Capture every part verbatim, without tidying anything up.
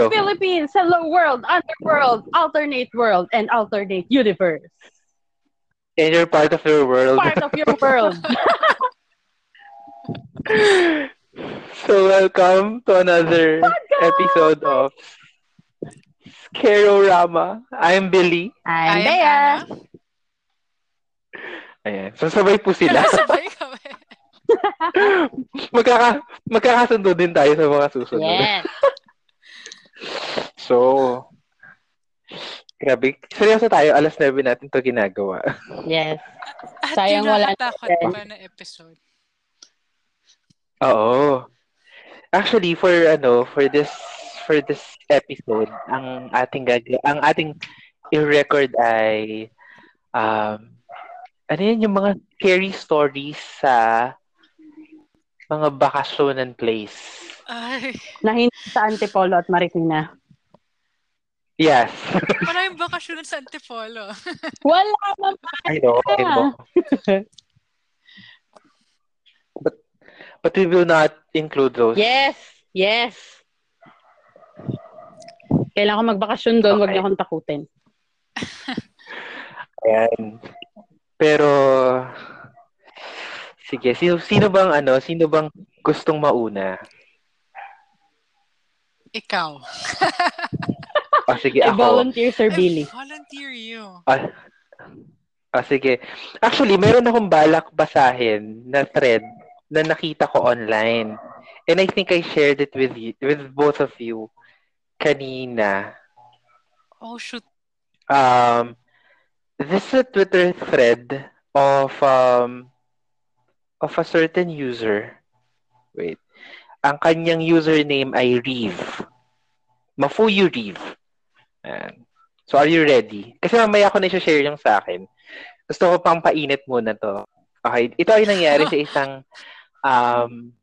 Hello, so, Philippines! Hello, world! Underworld! Alternate world! And alternate universe! And you're part of your world. Part of your world! So, welcome to another Podcast! episode of Scare-O-Rama. I'm Billy. I'm Bea. Ayan. So, sabay po sila. Sabay kami. Magkaka- magkakasundo din tayo sa mga susunod. Yeah. So, grabe. Seryoso tayo. Alas nine natin ito ginagawa. Yes. At sayang wala na episode. Oo. Actually, for ano, for this for this episode, ang ating gag- ang ating i-record ay um ano yun, yung mga scary stories sa mga bakasyonan place. Ay. Na hindi sa Antipolo at Marikina. Yes. Maraming bakasyonan sa Antipolo. Wala naman. I know. I know. But, but we will not include those. Yes. Yes. Kailangan ko magbakasyon doon. Okay. Wag na akong takutin. Ayan. Pero, sige, sino, sino bang ano, sino bang gustong mauna? Ikaw. Oh, sige, I ako. volunteer, Sir I Billy. volunteer you. Oh, oh, sige. Actually, meron akong balak basahin na thread na nakita ko online. And I think I shared it with you, with both of you kanina. Oh, shoot. Um, This is a Twitter thread of um of a certain user. Wait. Ang kanyang username ay Reeve. Mafuyu Reeve. Ayan. So are you ready? Kasi mamaya ako na i-share yung sa akin. Gusto ko pang painit muna to. Okay. Ito ay nangyari sa isang um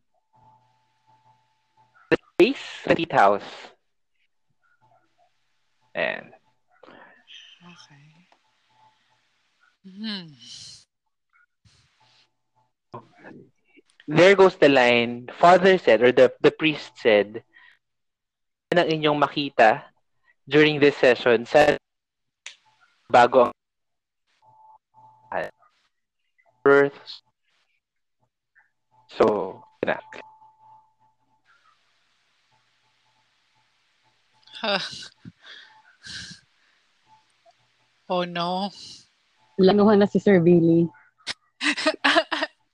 retreat house. Ayan. Hmm. There goes the line. Father said, or the, the priest said, "Ang inyong makita during this session sa bago ang birth." So, na. Huh. Oh no. Lanuhan na si Sir Billy.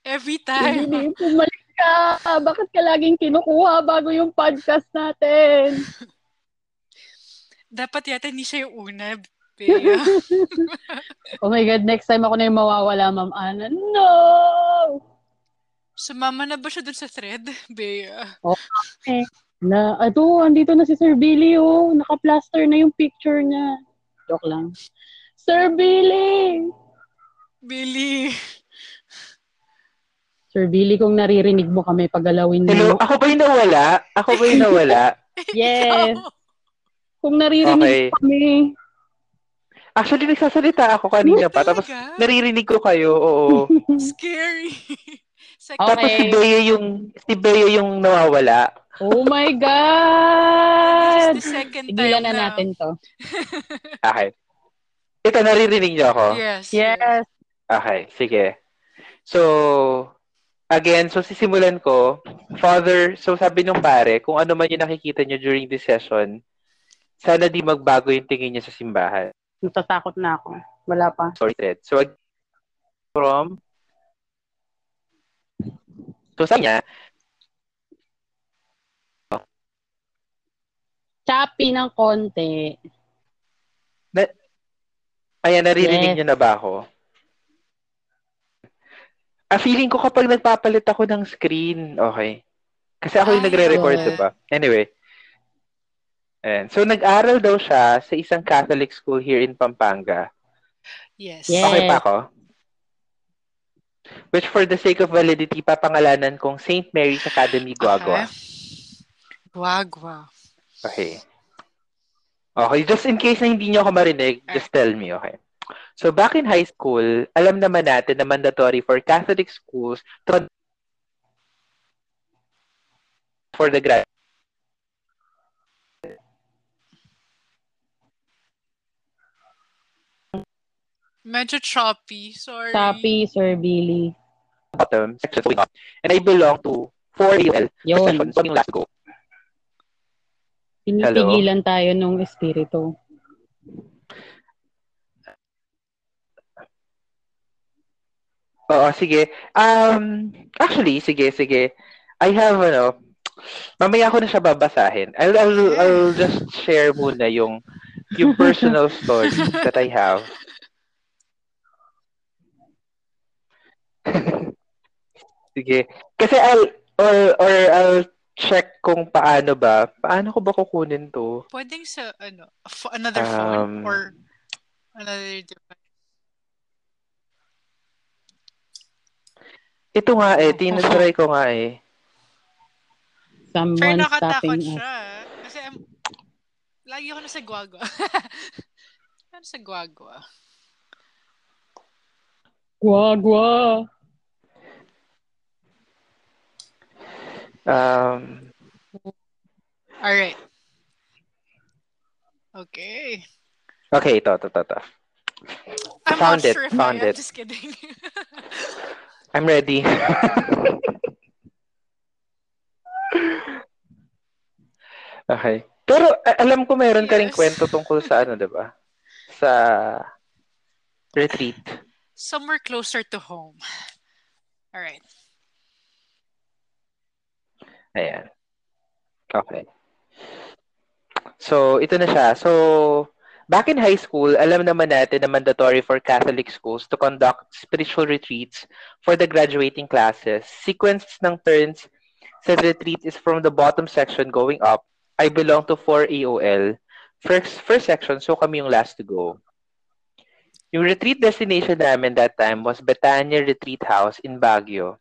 Every time. Billy, pumalik ka. Bakit ka laging kinukuha bago yung podcast natin? Dapat yata hindi siya yung una. Oh my God, next time ako na yung mawawala, Ma'am Ana. No! Sumama na ba siya dun sa thread, Bea? Okay. Na, ato, andito na si Sir Billy, oh. Naka-plaster na yung picture niya. Joke lang. Sir Billy! Billy! Sir Billy, kung naririnig mo kami, pagalawin mo. Hello? Ako ba yung nawala? Ako ba yung nawala? Yes. Kung naririnig okay. kami. Actually, nagsasalita ako kanina pa. Tapos naririnig ko kayo. Oo. Scary. Okay. Tapos si Bea yung, si Bea yung nawawala. Oh my God! This is the second time. Tigilan na now. natin to. Okay. Ito, naririnig niyo ako? Yes. Yes. Okay, sige. So, again, so sisimulan ko, Father, so sabi nung pare, kung ano man yung nakikita niyo during this session, sana di magbago yung tingin niyo sa simbahan. Natatakot na ako. Wala pa. Sorted. So, again, from, so sabi niya, choppy ng konti. Na, Ayan, naririnig yes. nyo na ba ako? Ah, feeling ko kapag nagpapalit ako ng screen, okay. Kasi ako yung Ay, nagre-record, okay. diba? Anyway. Ayan. So, nag-aral daw siya sa isang Catholic school here in Pampanga. Yes. yes. Okay pa ako? Which for the sake of validity, papangalanan kong Saint Mary's Academy Guagua. Okay. Guagua. Okay. Okay, just in case na hindi nyo ako marinig, just tell me, okay? So, back in high school, alam naman natin na mandatory for Catholic schools to for the grad. Medyo choppy, sorry. Choppy, Sir Billy. Bottom, successfully up. And I belong to four A L session, so I'm last to go. Pinipigilan tayo nung espiritu. Oo, sige. Um, actually, sige, sige. I have, ano, mamaya ako na siya babasahin. I'll, I'll, I'll just share muna yung, yung personal story that I have. Sige. Kasi I'll, or, or I'll check kung paano ba, paano ko ba kukunin to? Pwedeng sa, ano, another phone um, or another device. Ito nga eh, tinatry ko nga eh. Someone pero nakatakot siya. Kasi, um, lagi ako na sa Guagua. Ano sa Guagua? Guagua! Um. All right. Okay. Okay, ito, ito, ito. I'm found not it, sure if found I am. It. Just kidding. I'm ready. Okay. Pero alam ko mayroon yes. ka rin kwento tungkol sa ano, diba? Sa retreat. Somewhere closer to home. All right. Ayan. Okay. So, ito na siya. So, back in high school, alam naman natin na mandatory for Catholic schools to conduct spiritual retreats for the graduating classes. Sequence ng turns sa retreat is from the bottom section going up. I belong to four A O L. First, first section, so kami yung last to go. Yung retreat destination namin that time was Betania Retreat House in Baguio.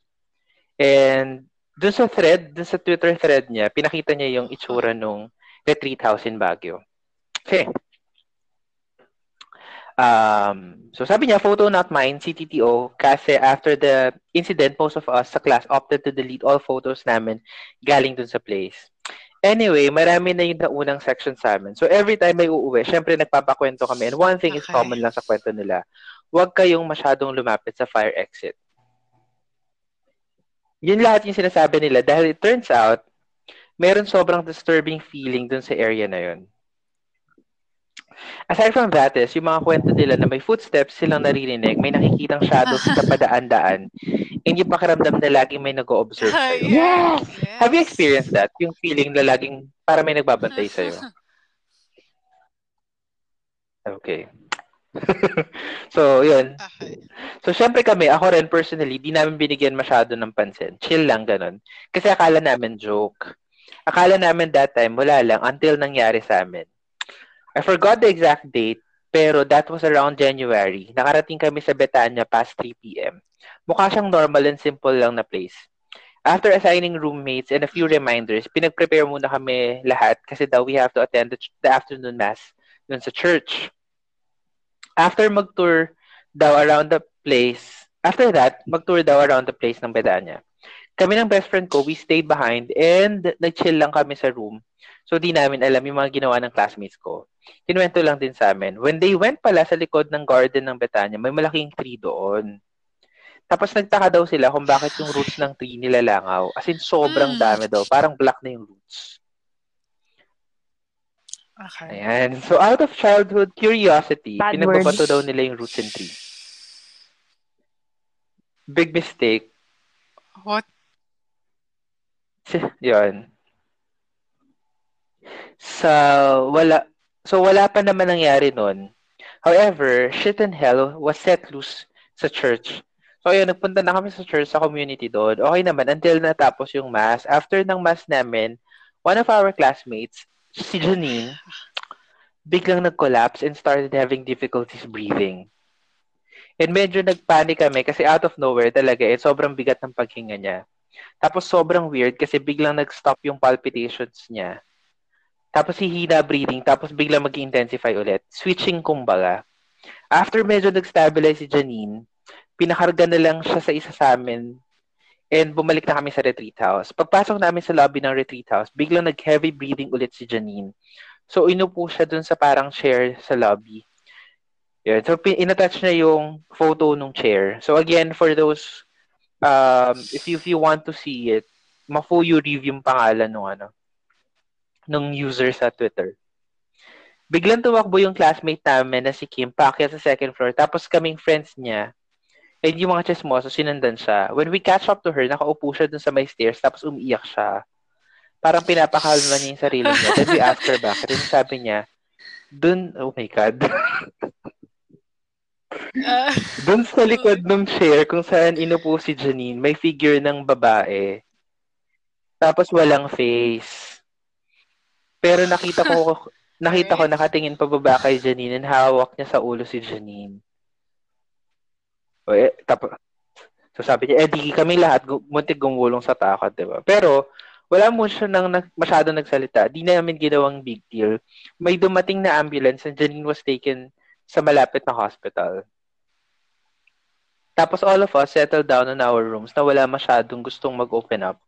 And doon sa thread, doon sa Twitter thread niya, pinakita niya yung itsura nung retreat house in Baguio. Okay. Um, so sabi niya, photo not mine, C T T O, kasi after the incident, most of us sa class opted to delete all photos namin galing dun sa place. Anyway, marami na yung naunang section sa amin. So every time may uuwi, syempre nagpapakwento kami. And one thing okay. is common lang sa kwento nila, huwag kayong masyadong lumapit sa fire exit. Yun lahat yung sinasabi nila dahil it turns out, meron sobrang disturbing feeling dun sa area na yun. Aside from that is, yung mga kwento nila na may footsteps silang naririnig, may nakikitang shadows sa padaan-daan, and yung pakiramdam na laging may nag-o-observe sa'yo. Uh, yes! yes! Have you experienced that? Yung feeling na laging para may nagbabantay sa'yo? Okay. So, yun. So, syempre kami, ako rin personally, di namin binigyan masyado ng pansin. Chill lang, ganun. Kasi akala namin joke. Akala namin that time, wala lang, until nangyari sa amin. I forgot the exact date, pero that was around January. Nakarating kami sa Betania past three P M. Mukha siyang normal and simple lang na place. After assigning roommates and a few reminders, pinag-prepare muna kami lahat kasi daw we have to attend the, the afternoon mass dun sa church. After mag-tour daw around the place, after that, mag-tour daw around the place ng Betania. Kami ng best friend ko, we stayed behind and nag-chill lang kami sa room. So, di namin alam yung mga ginawa ng classmates ko. Kinuwento lang din sa amin. When they went pala sa likod ng garden ng Betania, may malaking tree doon. Tapos nagtaka daw sila kung bakit yung roots ng tree nilalangaw. As in, sobrang mm. dami daw. Parang black na yung roots. Okay. Ayan. So, out of childhood curiosity, bad pinagbabato words. Daw nila yung roots and tree. Big mistake. What? Yun. So, wala, so, wala pa naman nangyari nun. However, shit and hell was set loose sa church. So, yun, nagpunta na kami sa church, sa community doon. Okay naman, until natapos yung mass. After ng mass namin, one of our classmates, si Janine, biglang nag-collapse and started having difficulties breathing. And medyo nagpanic kami kasi out of nowhere talaga, eh, sobrang bigat ng paghinga niya. Tapos sobrang weird kasi biglang nag-stop yung palpitations niya. Tapos hihina breathing, tapos biglang mag-intensify ulit. Switching kumbaga. After medyo nag-stabilize si Janine, pinakarga na lang siya sa isa sa amin and bumalik na kami sa retreat house. Pagpasok namin sa lobby ng retreat house, biglang nag-heavy breathing ulit si Janine. So inupo siya dun sa parang chair sa lobby. Yeah, so pin- inattach na yung photo ng chair. So again, for those um if you, if you want to see it, Mafuyu Reeve yung pangalan ng ano ng user sa Twitter. Biglang tumakbo yung classmate namin na si Kim paakyat sa second floor. Tapos kaming friends niya, and yung mga chismoso, sinundan siya. When we catch up to her, nakaupo siya dun sa may stairs tapos umiiyak siya. Parang pinapakalma niya yung sarili niya. Then we asked her back. Then sabi niya, dun, oh my God. Uh, dun sa likod ng chair kung saan inupo si Janine, may figure ng babae. Tapos walang face. Pero nakita ko... Nakita ko nakatingin pababa kay Janine and hawak niya sa ulo si Janine. O, eh, tapos, so sabi niya, eh di kami lahat gu- muntik gumulong sa takot, diba? Pero wala mo siya nang na- masyado nagsalita. Di namin ginawang big deal. May dumating na ambulance and Janine was taken sa malapit na hospital. Tapos all of us settled down in our rooms na wala masyadong gustong mag-open up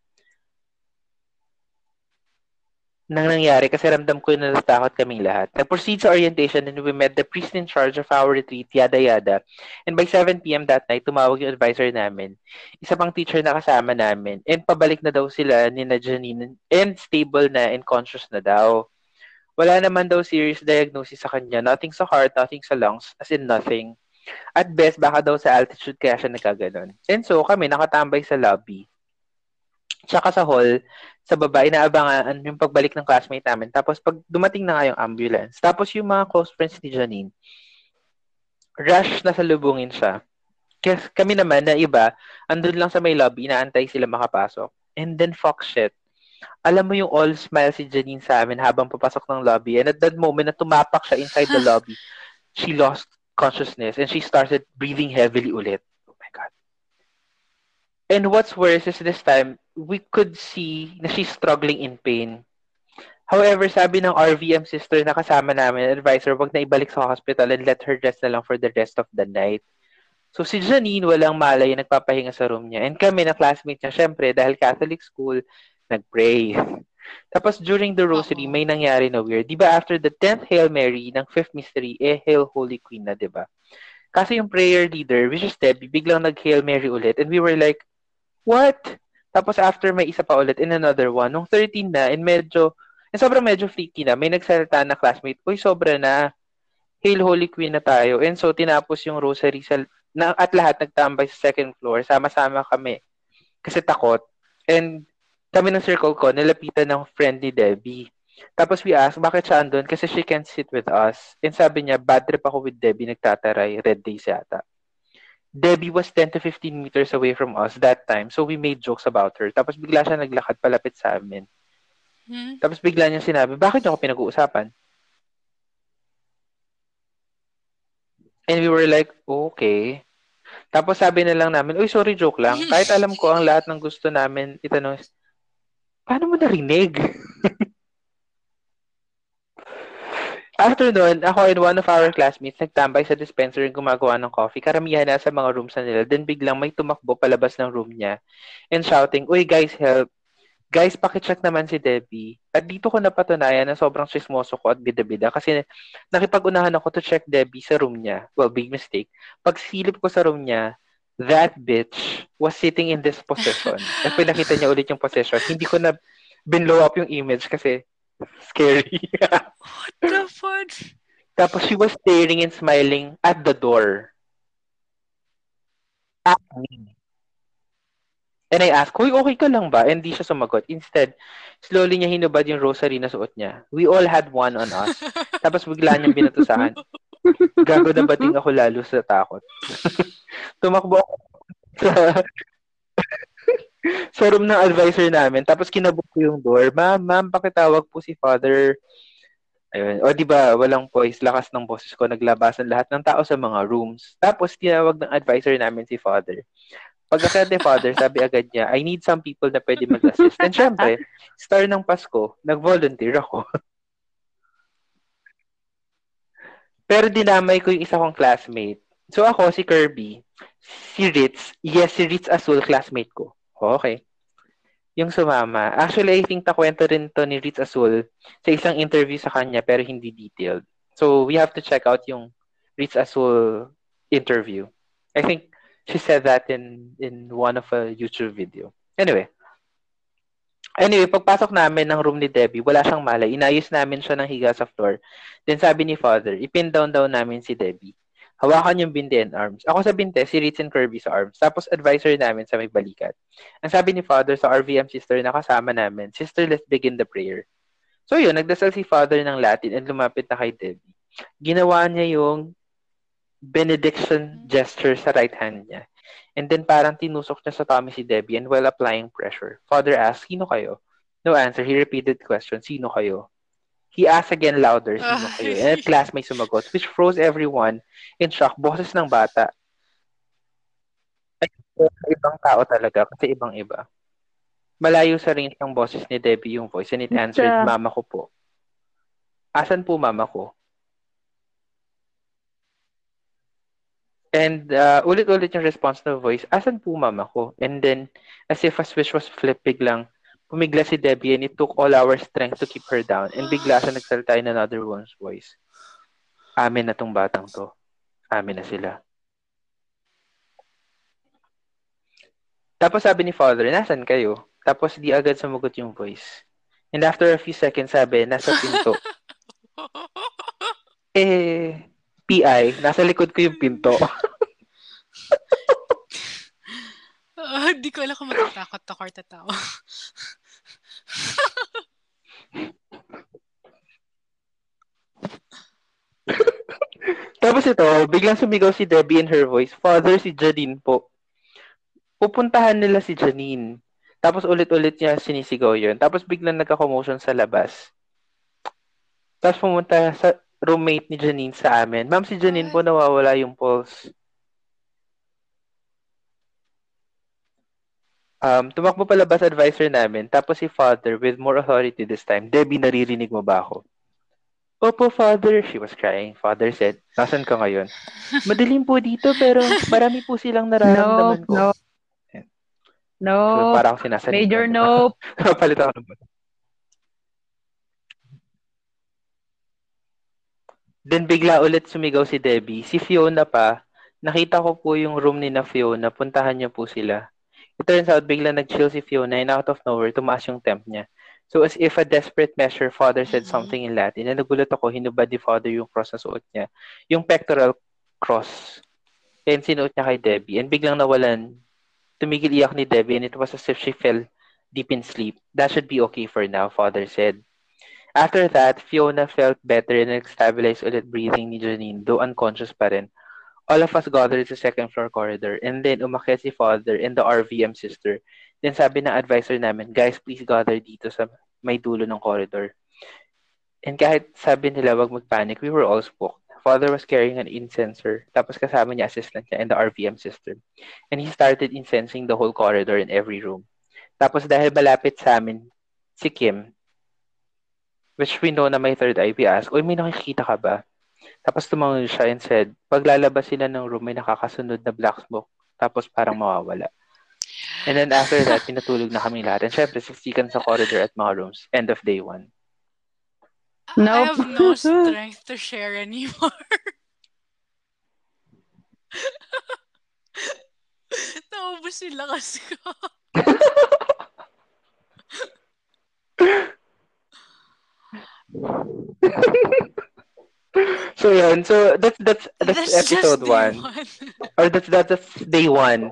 nang nangyari kasi ramdam ko na natakot kaming lahat. Nag-proceed sa orientation and we met the priest in charge of our retreat, yada yada. And by seven p.m. that night, tumawag yung advisor namin. Isa pang teacher na kasama namin. And pabalik na daw sila ni Janine and stable na and conscious na daw. Wala naman daw serious diagnosis sa kanya. Nothing sa heart, nothing sa lungs, as in nothing. At best, baka daw sa altitude kaya siya nagkaganon. And so, kami nakatambay sa lobby. Tsaka sa hall, sa baba, inaabangan yung pagbalik ng classmate namin. Tapos pag dumating na nga yung ambulance, tapos yung mga close friends ni Janine, rush na salubungin siya. Kasi kami naman na iba, andun lang sa may lobby, inaantay sila makapasok. And then, fuck shit. Alam mo yung all smile si Janine sa amin habang papasok ng lobby. And at that moment na tumapak siya inside the lobby, she lost consciousness and she started breathing heavily ulit. Oh my God. And what's worse is this time, we could see na she's struggling in pain. However, sabi ng R V M sister na kasama namin, advisor, wag na ibalik sa hospital and let her rest na lang for the rest of the night. So si Janine, walang malay, nagpapahinga sa room niya. And kami na classmate niya, syempre, dahil Catholic school, nagpray. Tapos during the rosary, may nangyari na weird. Diba after the tenth Hail Mary ng fifth mystery, eh Hail Holy Queen na, diba? Kasi yung prayer leader, which is Debbie, biglang nag-Hail Mary ulit. And we were like, what? Tapos after may isa pa ulit in another one. Nung thirteen na, and medyo, and sobrang medyo freaky na, may nagsalita na classmate, uy, sobra na, Hail Holy Queen na tayo. And so, tinapos yung rosary sa, na, at lahat nagtambay sa second floor. Sama-sama kami. Kasi takot. And kami ng circle ko, nilapitan ng friend ni Debbie. Tapos we asked, bakit siya andun? Kasi she can't sit with us. And sabi niya, bad trip ako with Debbie, nagtataray, red days yata. Debbie was ten to fifteen meters away from us that time. So, we made jokes about her. Tapos, bigla siya naglakad palapit sa amin. Hmm? Tapos, bigla niya sinabi, bakit niyo ako pinag-uusapan? And we were like, okay. Tapos, sabi na lang namin, uy, sorry, joke lang. Kahit alam ko ang lahat ng gusto namin, itanong, paano mo narinig? After noon, ako and one of our classmates nagtambay sa dispenser yung gumagawa ng coffee. Karamihan na sa mga rooms na nila. Then biglang may tumakbo palabas ng room niya and shouting, uy, guys, help. Guys, pakicheck naman si Debbie. At dito ko napatunayan na sobrang chismoso ko at bida-bida kasi nakipag-unahan ako to check Debbie sa room niya. Well, big mistake. Pagsilip ko sa room niya, that bitch was sitting in this position. At pinakita niya ulit yung position. Hindi ko na binlow up yung image kasi scary. What the fuck? Tapos she was staring and smiling at the door. At me. And I asked, uy, okay ka lang ba? And di siya sumagot. Instead, slowly niya hinubad yung rosary na suot niya. We all had one on us. Tapos bigla niyang binatusahan. Gago na bating ako lalo sa takot. Tumakbo ako sa... sa room ng advisor namin. Tapos kinabog ko yung door. Ma'am, ma'am, pakitawag po si Father. Ayun. O diba, walang voice. Lakas ng boses ko. Naglabasan lahat ng tao sa mga rooms. Tapos tinawag ng advisor namin si Father. Pagka ni Father, sabi agad niya, I need some people na pwede mag-assist. And syempre, star ng Pasko, nag-volunteer ako. Pero dinamay ko yung isa kong classmate. So ako, si Kirby, si Ritz, yes, si Ritz Azul, classmate ko. Okay. Yung sumama. Actually, I think nakwento rin to ni Ritz Azul sa isang interview sa kanya pero hindi detailed. So, we have to check out yung Reads Azul interview. I think she said that in in one of a YouTube video. Anyway. Anyway, pagpasok namin ng room ni Debbie, wala siyang malay. Inayos namin siya ng higa sa floor. Then sabi ni Father, ipin down down namin si Debbie. Hawakan yung binte and arms. Ako sa binte, si Ritz and Kirby sa arms. Tapos advisory namin sa may balikat. Ang sabi ni Father sa R V M sister na kasama namin, "Sister, let's begin the prayer." So yun, nagdasal si Father ng Latin and lumapit na kay Debbie. Ginawa niya yung benediction gesture sa right hand niya. And then parang tinusok niya sa tummy si Debbie and while applying pressure. Father asked, "Sino kayo?" No answer. He repeated the question, "Sino kayo?" He asked again louder, "Sino kayo?" And at last may sumagot, which froze everyone in shock. Boses ng bata. Ay, ibang tao talaga kasi ibang-iba. Malayo sa range ng boses ni Debbie yung voice and it answered, yeah. "Mama ko po." "Asan po mama ko?" And uh, ulit-ulit yung response ng voice, "Asan po mama ko?" And then, as if a switch was flipped, biglang pumigla si Debbie and it took all our strength to keep her down. And bigla siya nagsalta in another one's voice. Amin na tong batang to. Amin na sila. Tapos sabi ni Father, "Nasaan kayo?" Tapos di agad sumagot yung voice. And after a few seconds, sabi, "Nasa pinto." Eh... P I, nasa likod ko yung pinto. Hindi uh, ko alam kung matatakot ako or tatawa. Tapos ito, biglang sumigaw si Debbie in her voice, "Father, si Janine po." Pupuntahan nila si Janine. Tapos ulit-ulit niya sinisigaw yun. Tapos biglang nagka-commotion sa labas. Tapos pumunta sa roommate ni Janine sa amin. "Ma'am, si Janine po nawawala yung pulse." Um, tumakbo palabas advisor namin. Tapos si Father with more authority this time, "Debbie, naririnig mo ba ako?" "Opo, Father." She was crying. Father said, "Nasaan ka ngayon?" "Madilim po dito pero marami po silang nararamdaman nope, ko." No. No. So, parang sinasabi. Major nope. Palitan ko naman. Then bigla ulit sumigaw si Debbie. "Si Fiona pa. Nakita ko po yung room ni na Fiona. Puntahan niyo po sila." It turns out bigla nag-chill si Fiona and out of nowhere, tumaas yung temp niya. So as if a desperate measure, Father said something in Latin. And nagulat ako, hinubad ni Father yung cross na suot niya. Yung pectoral cross. And sinuot niya kay Debbie. And biglang nawalan. Tumigil iyak ni Debbie and it was as if she fell deep in sleep. "That should be okay for now," Father said. After that, Fiona felt better and stabilized ulit breathing ni Janine, though unconscious pa rin. All of us gathered sa second floor corridor and then umakyat si Father and the R V M sister. Then sabi ng advisor namin, "Guys, please gather dito sa may dulo ng corridor." And kahit sabi nila wag magpanic, we were all spooked. Father was carrying an incenser, tapos kasama niya assistant niya and the R V M sister. And he started incensing the whole corridor in every room. Tapos dahil malapit sa amin si Kim, which we know na may third eye, we asked, "Uy, may nakikita ka ba?" Tapos tumangon siya and said, "Paglalabas sila ng room, may nakakasunod na black smoke, tapos parang mawawala." And then after that, pinatulog na kami lahat. And syempre, siksikan sa corridor at mga rooms. End of day one. Nope. I have no strength to share anymore. Naubos yung lakas ko. So yun, so that's that's that's, that's episode one. one, or that's that's day one.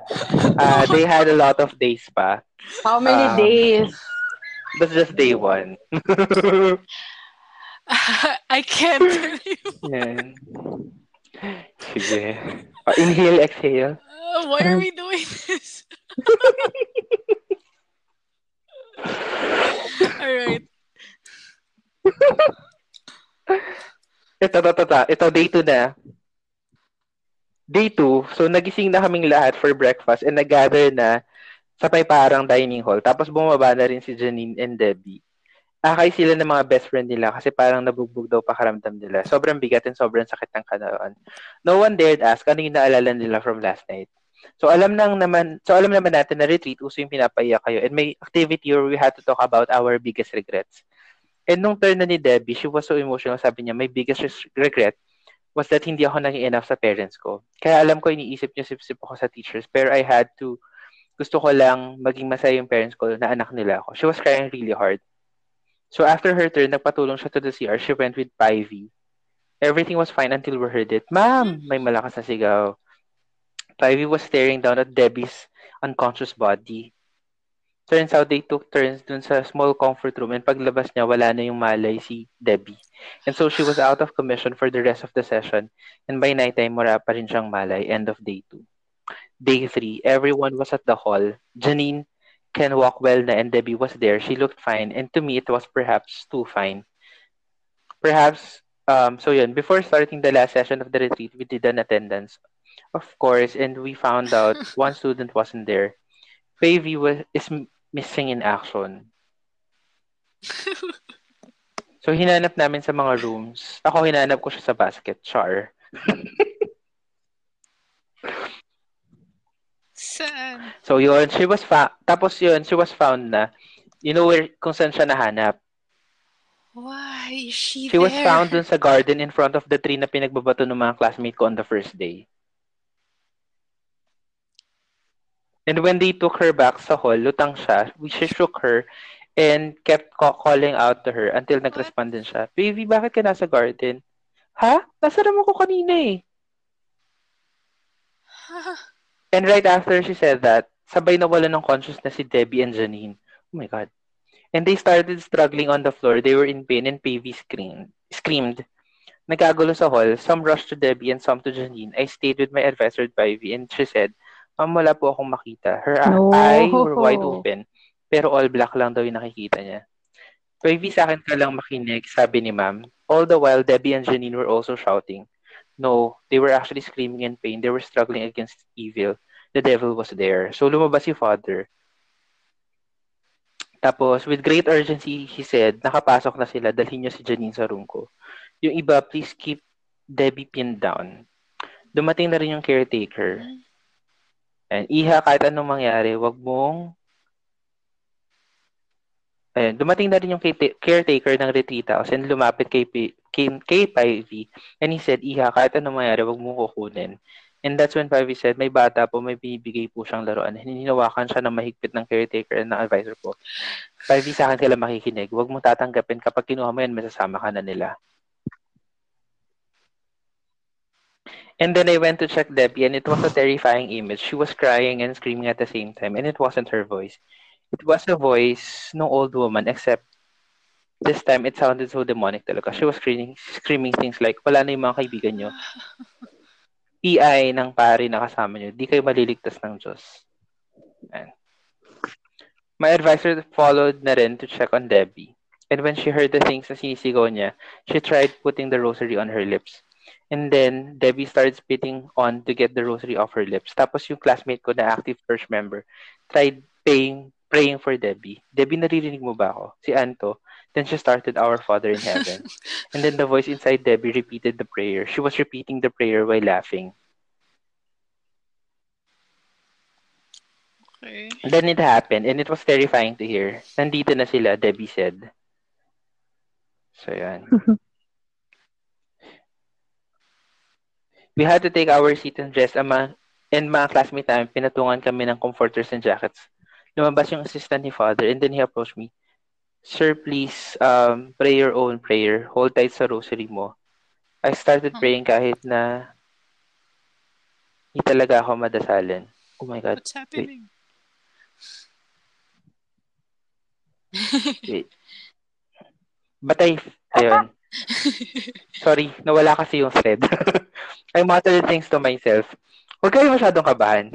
Uh, they had a lot of days pa. How many um, days? That's just day one. uh, I can't anymore. Yeah. Sige. Uh, inhale, exhale. Uh, why are we doing this? All right. ito, ito, ito, ito, day two na. Day two, so nagising na kaming lahat for breakfast and nag-gather na sa may parang dining hall. Tapos bumaba na rin si Janine and Debbie. Akay sila ng mga best friend nila kasi parang nabugbog daw pakaramdam nila. Sobrang bigat and sobrang sakit ng katawan. No one dared ask ano yung naalala nila from last night. So alam nang naman, so alam naman natin na retreat, uso yung pinapaiyak kayo. And may activity where we had to talk about our biggest regrets. And nung turn na ni Debbie, she was so emotional. Sabi niya, "My biggest regret was that hindi ako naging enough sa parents ko. Kaya alam ko, iniisip niyo sip-sip ako sa teachers, pero I had to, gusto ko lang maging masaya yung parents ko na anak nila ako. She was crying really hard. So after her turn, nagpatulong siya to the C R. She went with Pivy. Everything was fine until we heard it. Ma'am, may malakas na sigaw. Pivy was staring down at Debbie's unconscious body. Turns out they took turns dun sa small comfort room, and paglabas niya, wala na yung malay si Debbie. And so she was out of commission for the rest of the session, and by night time, wala pa rin siyang malay. End of day two. Day three, everyone was at the hall. Janine can walk well na, and Debbie was there. She looked fine, and to me, it was perhaps too fine. Perhaps, um, so yun, before starting the last session of the retreat, we did an attendance, of course, and we found out one student wasn't there. Pavy was is missing in action. So, hinanap namin sa mga rooms. Ako, hinanap ko siya sa basket. Char. Saan? So, yun. She was found. Fa- Tapos yun, she was found na. You know where, kung saan siya nahanap. Why is she, she there? She was found dun sa garden in front of the tree na pinagbabato ng mga classmate ko on the first day. And when they took her back sa hall, lutang siya. She shook her and kept ca- calling out to her until nag-respond din siya. Baby, bakit ka nasa garden? Ha? Nasa naman ko kanina eh. Huh? And right after she said that, sabay nawala ng consciousness si Debbie and Janine. Oh my God. And they started struggling on the floor. They were in pain, and Pavy screamed. screamed. Nagkagulo sa hall. Some rushed to Debbie and some to Janine. I stayed with my advisor, Pavy, and she said, Ma'am, wala po akong makita. Her no. eyes were wide open. Pero all black lang daw yung nakikita niya. Baby, sa akin ka lang makinig, sabi ni ma'am. All the while, Debbie and Janine were also shouting. No, they were actually screaming in pain. They were struggling against evil. The devil was there. So, lumabas si Father. Tapos, with great urgency, he said, nakapasok na sila. Dalhin niyo si Janine sa room ko. Yung iba, please keep Debbie pinned down. Dumating na rin yung caretaker. And, Iha, kahit anong mangyari, wag mong Ayun, dumating na rin yung caretaker ng retreat house and lumapit kay P- kay, kay Pivy and he said, Iha, kahit anong mayari, wag mong kukunin. And that's when Pivy said, may bata po, may binibigay po siyang laruan. Hinawakan siya ng mahigpit ng caretaker and ng advisor po. Pivy, sa akin ka lang makikinig. Wag mong tatanggapin. Kapag kinuha mo yan, masasama ka na nila. And then I went to check Debbie and it was a terrifying image. She was crying and screaming at the same time and it wasn't her voice. It was the voice ng old woman, except this time, it sounded so demonic talaga. She was screaming, screaming things like, wala na yung mga kaibigan nyo. P I ng pari na kasama nyo. Di kayo maliligtas ng Diyos. And my advisor followed na rin to check on Debbie. And when she heard the things na sinisigaw niya, she tried putting the rosary on her lips. And then, Debbie started spitting on to get the rosary off her lips. Tapos yung classmate ko na active church member tried paying praying for Debbie. Debbie, naririnig mo ba ako? Si Anto. Then she started Our Father in Heaven. And then the voice inside Debbie repeated the prayer. She was repeating the prayer while laughing. Okay. Then it happened and it was terrifying to hear. Nandito na sila, Debbie said. So, yan. We had to take our seat and dress. Ama, and mga classmate namin, pinatungan kami ng comforters and jackets. Lumabas yung assistant ni Father and then he approached me. Sir, please, um, pray your own prayer. Hold tight sa rosary mo. I started praying kahit na hindi talaga ako madasalan. Oh my God. What's happening? Wait. Wait. Batay. Ayun. Sorry, nawala kasi yung thread. I muttered things to myself. Huwag kayo masyadong kabahan.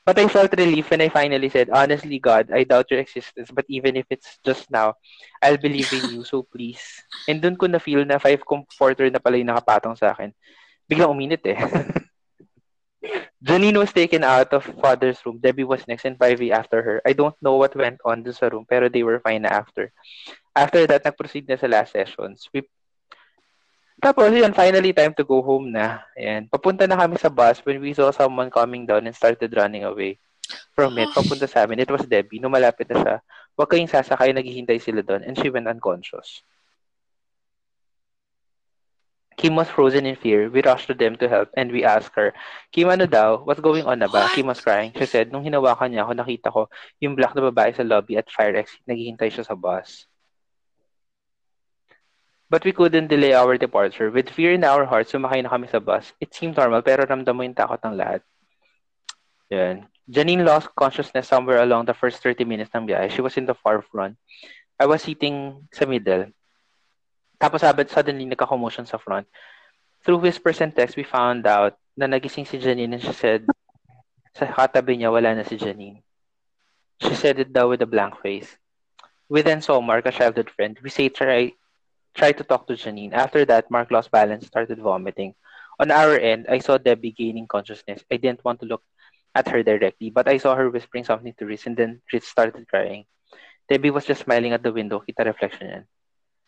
But I felt relief when I finally said, honestly, God, I doubt your existence, but even if it's just now, I'll believe in you, so please. And dun ko na-feel na five comforter na pala yung nakapatong sa akin. Biglang uminit eh. Janine was taken out of Father's room. Debbie was next and Pivy after her. I don't know what went on dun sa room, pero they were fine na after. After that, nag-proceed na sa last sessions. We... Tapos yun, finally time to go home na. Ayan. Papunta na kami sa bus when we saw someone coming down and started running away from it. Papunta sa amin. It was Debbie. Nung malapit na siya, huwag kayong sasakay, naghihintay sila doon. And she went unconscious. Kim was frozen in fear. We rushed to them to help and we asked her, "Kim, ano daw? What's going on na ba?" What? Kim was crying. She said, "Nung hinawakan niya ako, nakita ko yung black na babae sa lobby at fire exit. Naghihintay siya sa bus." But we couldn't delay our departure. With fear in our hearts, sumakay na kami sa bus. It seemed normal, pero ramdam mo yung takot ng lahat. Yan. Janine lost consciousness somewhere along the first thirty minutes ng biyahe. She was in the far front. I was sitting sa middle. Tapos suddenly, nagka-commotion sa front. Through whispers and text, we found out na nagising si Janine and she said, sa katabi niya, wala na si Janine. She said it daw with a blank face. We then saw Mark, a childhood friend. We say, try, try to talk to Janine. After that, Mark lost balance, started vomiting. On our end, I saw Debbie gaining consciousness. I didn't want to look at her directly, but I saw her whispering something to Riz and then Riz started crying. Debbie was just smiling at the window. Kita reflection yan.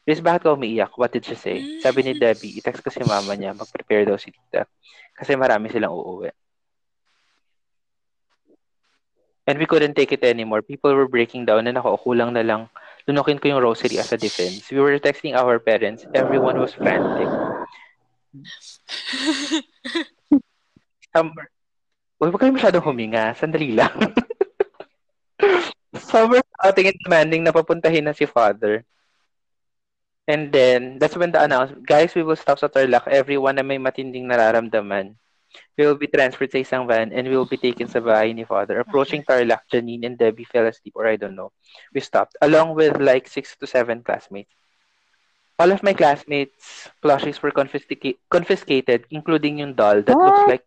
Riz, bakit ka umiiyak? What did she say? Sabi ni Debbie, i-text ko si mama niya, mag-prepare daw si tita. Kasi marami silang uuwi. And we couldn't take it anymore. People were breaking down and ako, kulang na lang. Lunokin ko yung rosary as a defense. We were texting our parents. Everyone was frantic. Summer. Uy, wag kayo masyadong huminga. Sandali lang. Summer outing and demanding na papuntahin na si father. And then, that's when the announcement, guys, we will stop sa Tarlac. Everyone na may matinding nararamdaman. We will be transferred sa isang van and we will be taken sa bahay ni father. Approaching Tarlac, Janine and Debbie fell asleep or I don't know. We stopped. Along with like six to seven classmates. All of my classmates' plushies were confisca- confiscated, including yung doll that looks like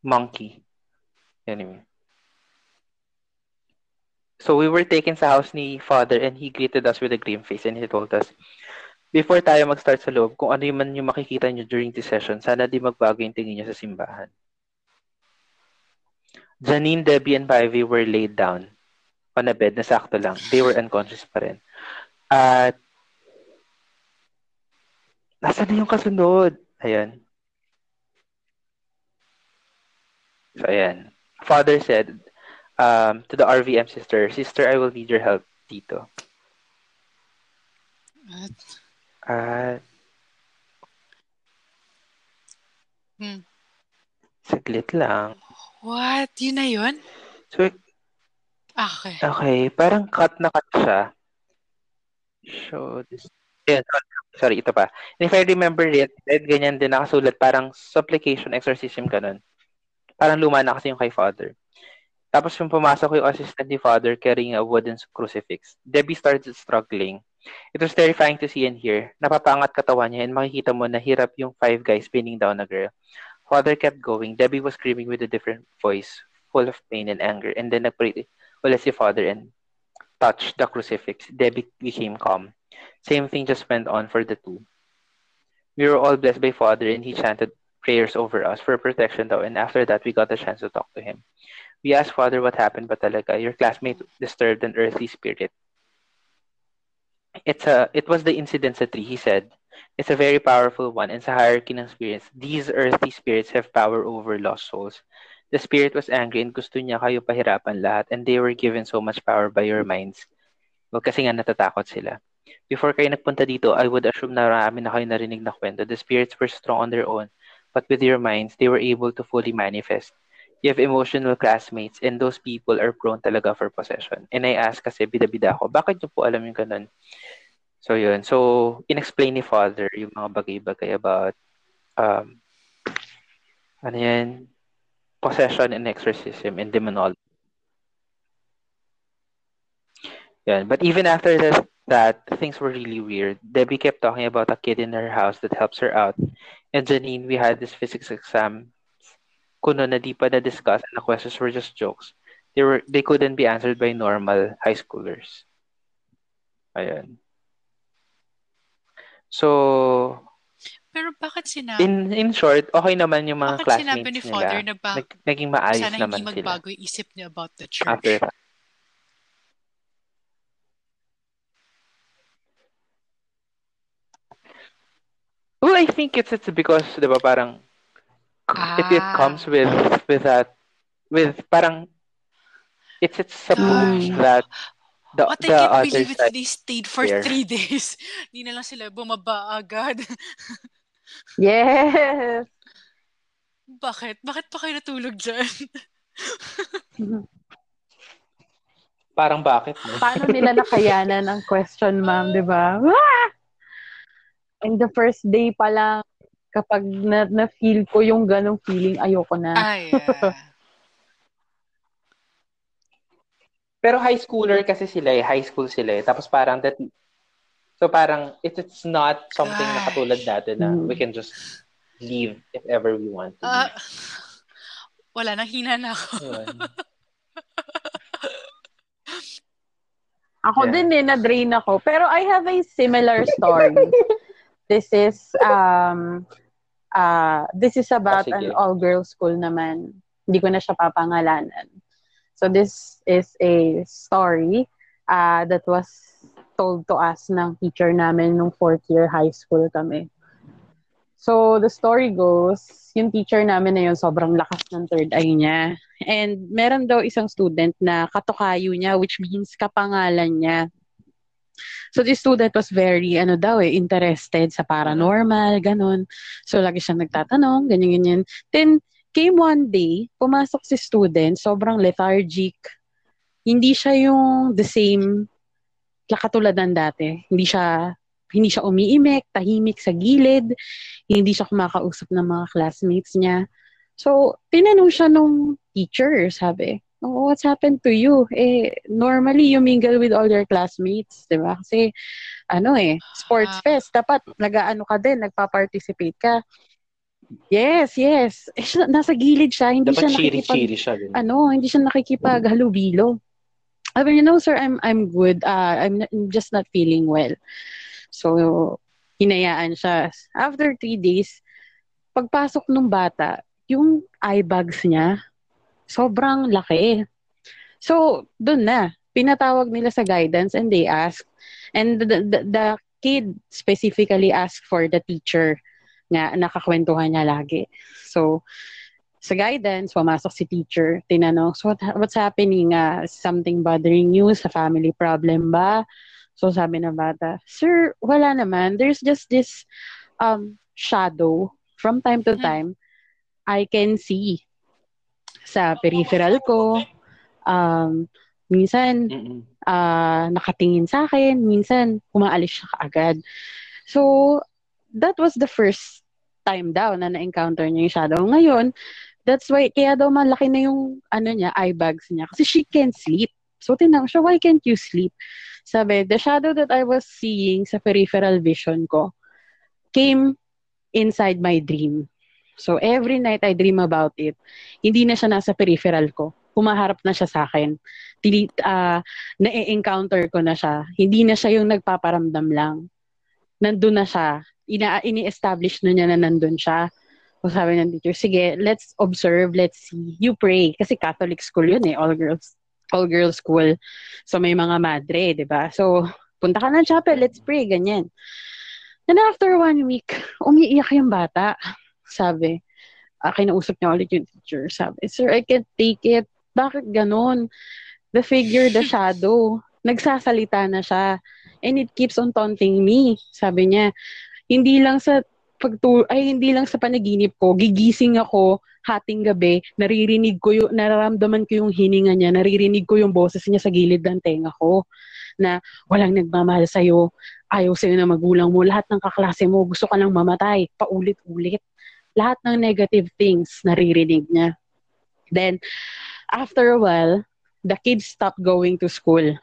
monkey. Anyway. So we were taken sa house ni father and he greeted us with a grim face and he told us, before tayo mag-start sa loob, kung ano man yung makikita nyo during this session, sana di magbago yung tingin nyo sa simbahan. Janine, Debbie, and Pivy were laid down on a bed na sakto lang. They were unconscious pa rin. At nasa na yung kasunod? Ayan. So ayan. Father said, Um, to the R V M sister, sister, I will need your help dito. What? Uh, hmm. Saglit lang. What? Yun na yun? So, okay. Okay. Parang cut na cut siya. Show this. Yeah, sorry, ito pa. And if I remember it, ganyan din nakasulat. Parang supplication, exorcism, ganun. Parang luma na kasi yung kay father. Tapos yung pumasok yung assistant ni father carrying a wooden crucifix. Debbie started struggling. It was terrifying to see and hear. Napapangat katawan niya and makikita mo na hirap yung five guys pinning down a girl. Father kept going. Debbie was screaming with a different voice, full of pain and anger. And then nagpray ulit si father and touched the crucifix. Debbie became calm. Same thing just went on for the two. We were all blessed by father and he chanted prayers over us for protection though. And after that, we got a chance to talk to him. We asked father what happened, but talaga, your classmate disturbed an earthly spirit. It's a, it was the incident sa tree, he said. It's a very powerful one, and sa hierarchy ng spirits, these earthly spirits have power over lost souls. The spirit was angry and gusto niya kayo pahirapan lahat, and they were given so much power by your minds. Well, kasi nga natatakot sila. Before kayo nagpunta dito, I would assume na marami na kayo narinig na kwento. The spirits were strong on their own, but with your minds, they were able to fully manifest. You have emotional classmates and those people are prone talaga for possession. And I asked kasi bida-bida ako, bakit niyo po alam yung ganun? So yun. So, inexplain ni father yung mga bagay-bagay about um, ano yan? Possession and exorcism and demonology. Yan. But even after that, that, things were really weird. Debbie kept talking about a kid in her house that helps her out. And Janine, we had this physics exam kuno na di pa na-discuss and the questions were just jokes. They were they couldn't be answered by normal high schoolers. Ayan. So, pero bakit sinabi? In, in short, okay naman yung mga classmates ni father nila. Na ba, nag, naging maayos naman sila. Sana hindi magbago yung isip niya about the church. After that. Well, I think it's it's because, di ba, parang It, it comes with with that with parang it's it's supposed that the what the I can't believe it, they stayed for there. three days. Hindi na lang sila bumaba agad. Yes. Bakit? Bakit pa kayo natulog dyan? Parang bakit? No? Paano nila nakayanan ang question, ma'am, di ba? And the first day pa lang, kapag na- na-feel ko yung ganong feeling, ayoko na. Ah, yeah. Pero high schooler kasi sila eh. High school sila eh. Tapos parang that... So parang it, it's not something Ay. na katulad natin na mm. we can just leave if ever we want to. Uh, wala, nahina na ako. Ako yeah. din eh, na-drain ako. Pero I have a similar story. This is um uh this is about oh, an all-girls school naman. Hindi ko na siya papangalanan. So this is a story uh that was told to us ng teacher namin nung fourth year high school kami. So the story goes, yung teacher namin na yun, sobrang lakas ng third eye niya. And meron daw isang student na katokayo niya, which means kapangalan niya. So this student was very, ano daw eh, interested sa paranormal, ganun. So lagi siyang nagtatanong, ganyan, ganyan. Then came one day, pumasok si student, sobrang lethargic. Hindi siya yung the same katulad ng dati. Hindi siya hindi siya umiimik, tahimik sa gilid, hindi siya kumakausap ng mga classmates niya. So, tinanong siya nung teacher, sabi, oh, what's happened to you? Eh, normally, you mingle with all your classmates, di ba? Kasi, ano eh, sports fest, dapat nag-ano ka din, nagpa-participate ka. Yes, yes. Eh, siya, nasa gilid siya, hindi dapat siya nakikipag... Siya, ano, hindi siya nakikipaghalubilo. I mean, you know, sir, I'm I'm good. Uh, I'm, not, I'm just not feeling well. So, hinayaan siya. After three days, pagpasok nung bata, yung eye bags niya, sobrang laki. So, dun na. Pinatawag nila sa guidance and they asked. And the, the, the kid specifically asked for the teacher nga nakakwentuhan niya lagi. So, sa guidance, pumasok si teacher, tinanong, so what, what's happening? Uh, something bothering you? Sa family problem ba? So sabi ng bata, sir, wala naman. There's just this um, shadow. From time to time, I can see sa peripheral ko. Um, minsan, uh, nakatingin sa akin. Minsan, umaalis siya kaagad. So, that was the first time daw na na-encounter niya yung shadow. Ngayon, that's why, kaya daw malaki na yung, ano niya, eye bags niya. Kasi she can't sleep. So, tinanong siya, why can't you sleep? Sabi, the shadow that I was seeing sa peripheral vision ko came inside my dream. So, every night I dream about it. Hindi na siya nasa peripheral ko. Humaharap na siya sa akin. Uh, na-encounter ko na siya. Hindi na siya yung nagpaparamdam lang. Nandun na siya. Ina- ini-establish na niya na nandun siya. So, sabi ng teacher, sige, let's observe, let's see. You pray. Kasi Catholic school yun eh, all girls. All girls school. So, may mga madre, di ba? So, punta ka ng chapel, let's pray, ganyan. And after one week, umiiyak yung bata. Sabi, uh, kinausap niya ulit yung teacher. Sabi, sir, I can't take it. Bakit ganon? The figure, the shadow. Nagsasalita na siya. And it keeps on taunting me. Sabi niya, hindi lang sa pagtu ay hindi lang sa panaginip ko, gigising ako hating gabi, naririnig ko yung, nararamdaman ko yung hininga niya, naririnig ko yung boses niya sa gilid ng tenga ko na walang nagmamahal sa'yo, ayaw sa'yo na magulang mo, lahat ng kaklase mo, gusto ka lang mamatay, paulit-ulit. Lahat ng negative things, naririnig niya. Then, after a while, the kids stopped going to school.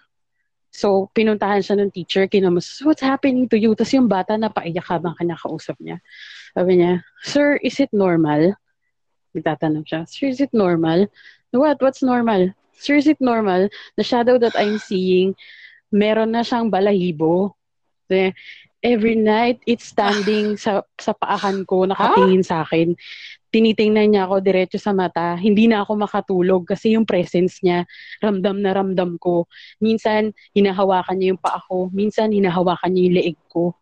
So, pinuntahan siya ng teacher, kinamusta, what's happening to you? Tapos yung bata napaiyak habang kinakausap niya. Sabi niya, sir, is it normal? Nagtatanong siya, sir, is it normal? What? What's normal? Sir, is it normal? The shadow that I'm seeing, meron na siyang balahibo. Every night, it's standing sa, sa paahan ko, nakatingin huh? sa akin. Tinitingnan niya ako diretso sa mata. Hindi na ako makatulog kasi yung presence niya, ramdam na ramdam ko. Minsan, hinahawakan niya yung paa ko. Minsan, hinahawakan niya yung leeg ko.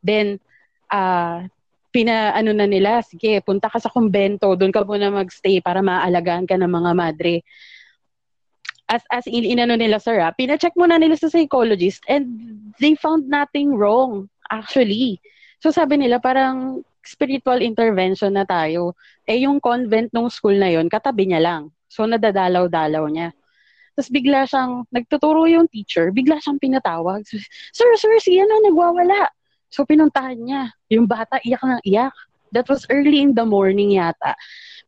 Then, uh, pinaano na nila, sige, punta ka sa kumbento. Doon ka muna magstay para maaalagaan ka ng mga madre. As, as in, inano nila, sir, ah, pinacheck muna nila sa psychologist and they found nothing wrong, actually. So, sabi nila, parang spiritual intervention na tayo, eh yung convent ng school na yon katabi niya lang. So, nadadalaw-dalaw niya. Tapos bigla siyang, nagtuturo yung teacher, bigla siyang pinatawag. Sir, sir, siya na, nagwawala. So, pinuntahan niya. Yung bata, iyak ng iyak. That was early in the morning yata.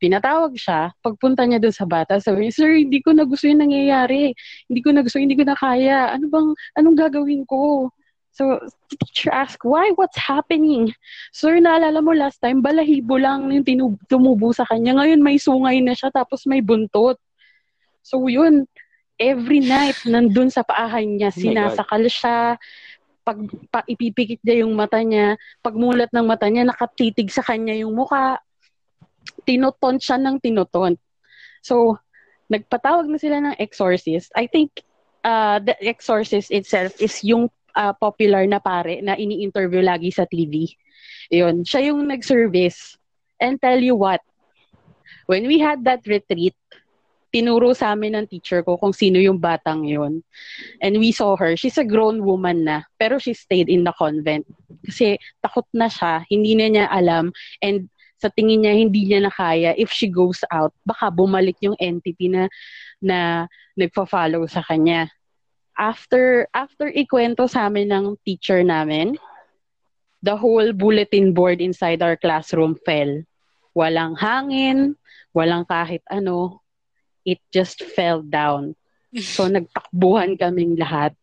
Pinatawag siya, pagpunta niya doon sa bata, sabi niya, sir, hindi ko na gusto yung nangyayari. Hindi ko na gusto, hindi ko na kaya. Ano bang, anong gagawin ko? So, the teacher asked, why? What's happening? Sir, naalala mo last time, balahibo lang yung tinub- tumubo sa kanya. Ngayon, may sungay na siya, tapos may buntot. So, yun. Every night, nandun sa paahay niya, sinasakal siya, pag pa, ipipikit niya yung mata niya, pagmulat ng mata niya, nakatitig sa kanya yung muka, tinoton siya ng tinoton. So, nagpatawag na sila ng exorcist. I think uh, the exorcist itself is yung uh, popular na pare na ini-interview lagi sa T V. Yun, siya yung nag-service. And tell you what, when we had that retreat, tinuro sa amin ng teacher ko kung sino yung batang yun. And we saw her. She's a grown woman na. Pero she stayed in the convent. Kasi takot na siya. Hindi na niya alam. And sa tingin niya, hindi niya na kaya. If she goes out, baka bumalik yung entity na, na nagpa-follow sa kanya. After, after ikwento sa amin ng teacher namin, the whole bulletin board inside our classroom fell. Walang hangin. Walang kahit ano. It just fell down. So, nagtakbuhan kaming lahat.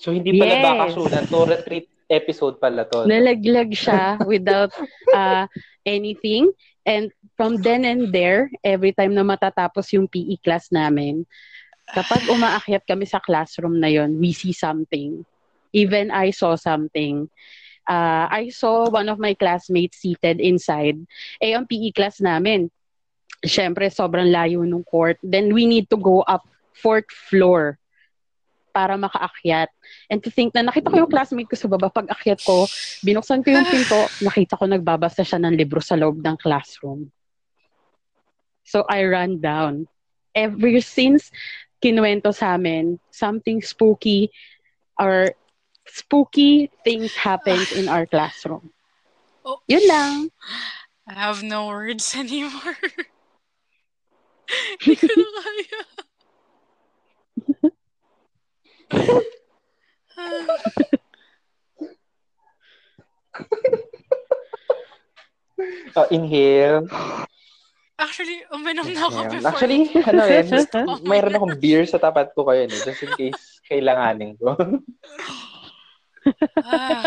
So, hindi pala yes. Bakasunan to. Retreat episode pala to. Nalaglag siya without uh, anything. And from then and there, every time na matatapos yung P E class namin, kapag umaakyat kami sa classroom na yon, we see something. Even I saw something. Uh, I saw one of my classmates seated inside. Eh, yung P E class namin, siyempre, sobrang layo nung court. Then we need to go up fourth floor para makaakyat. And to think na nakita ko yung classmate ko sa baba. Pag akyat ko, binuksan ko yung pinto, nakita ko nagbabasa siya ng libro sa loob ng classroom. So I ran down. Ever since kinuwento sa amin, something spooky or spooky things happened in our classroom. Oh. Yun lang. I have no words anymore. Hindi ko na kaya. uh, inhale. Actually, uminom na ako before. Actually, ano eh, mayroon akong beer sa tapat ko kayo. Eh, just in case kailanganin ko. ah.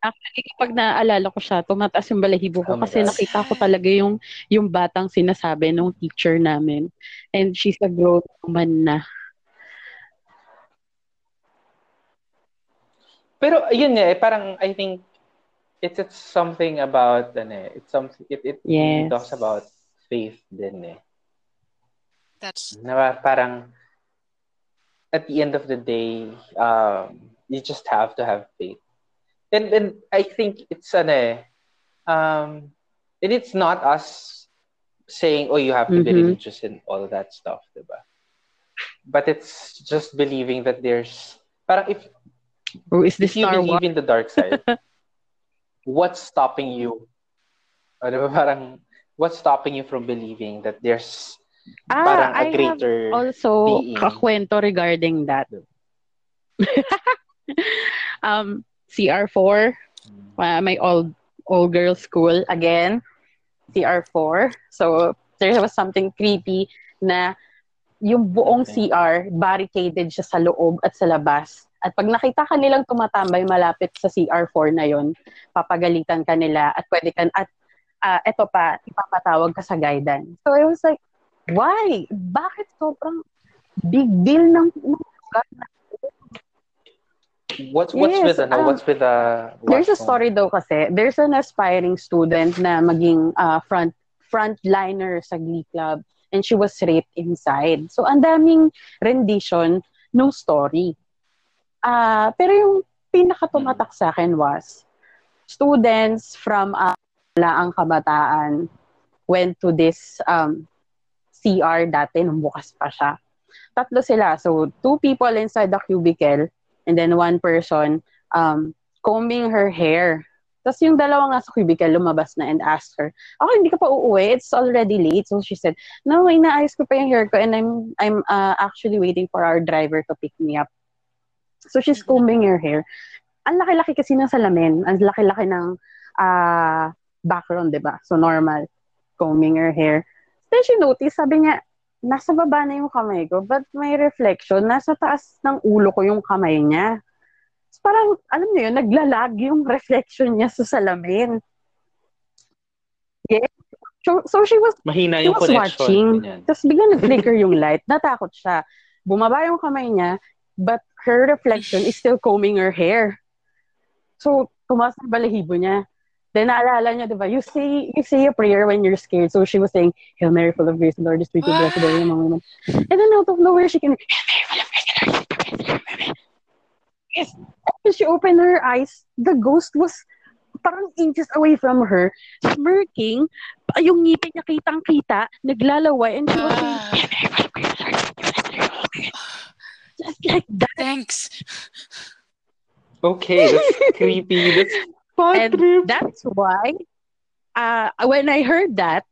Actually, kapag naaalala ko siya, tumataas yung balahibo ko oh kasi nakita ko talaga yung yung batang sinasabi nung teacher namin. And she's a grown woman na. Pero yun eh, parang I think it's, it's something about ano, it's something it it, yes. It talks about faith din eh. That's na, parang at the end of the day, um, you just have to have faith. And and I think it's an eh, um, and it's not us saying, oh, you have to mm-hmm. be religious and all that stuff, diba? But it's just believing that there's, parang if, oh, is this if Star you believe War? In the dark side, what's stopping you? Ano ba parang what's stopping you from believing that there's ah, parang a I greater also being? Kakwento regarding that. um. C R four, uh, my old old girls school again, C R four. So there was something creepy na yung buong C R barricaded siya sa loob at sa labas. At pag nakita ka nilang tumatambay malapit sa C R four na yon, papagalitan ka nila at pwede kan at uh, eto pa ipapatawag ka sa guidance. So I was like, why? Bakit sobrang big deal ng lugar na? What's what's yes, with ano? Um, what's with uh, there's a story daw kasi. There's an aspiring student na maging uh, front frontliner sa Glee Club and she was raped inside. So ang daming rendition nung story. Ah, uh, pero yung pinakatumatak sa akin was students from uh, Laang Kabataan went to this um C R dati nung bukas pa siya. tatlo sila. So, two people inside the cubicle and then one person um, combing her hair. Tapos yung dalawa nga sa cubicle, lumabas na and asked her, ako, hindi ka pa uuwi, it's already late. So she said, no, inaayos ko pa yung hair ko and I'm I'm uh, actually waiting for our driver to pick me up. So she's combing her hair. Ang laki-laki kasi ng salamin. Ang laki-laki ng uh, background, diba? So normal, combing her hair. Then she noticed, sabi niya, nasa baba na yung kamay ko, but may reflection, nasa taas ng ulo ko yung kamay niya. So parang, alam niyo yun, naglalag yung reflection niya sa salamin. Yes. So, so she was, mahina yung she was watching. Tapos biglang nag-flicker yung light. Natakot siya. Bumaba yung kamay niya, but her reflection is still combing her hair. So, tumaas na balahibo niya. Then, naalala niya, diba, you say, you say a prayer when you're scared. So, she was saying, Hail Mary, full of grace, the Lord is with you, blessed are you among women. And then, out of nowhere, she can, Hail Mary, full of grace, the Lord is with you, blessed are you among women. Yes. When she opened her eyes, the ghost was parang inches away from her, smirking, yung ngipin niya kitang-kita, naglalaway, and she was saying, just like that. Thanks. Okay, that's creepy. That's bad trip. That's why, uh, when I heard that,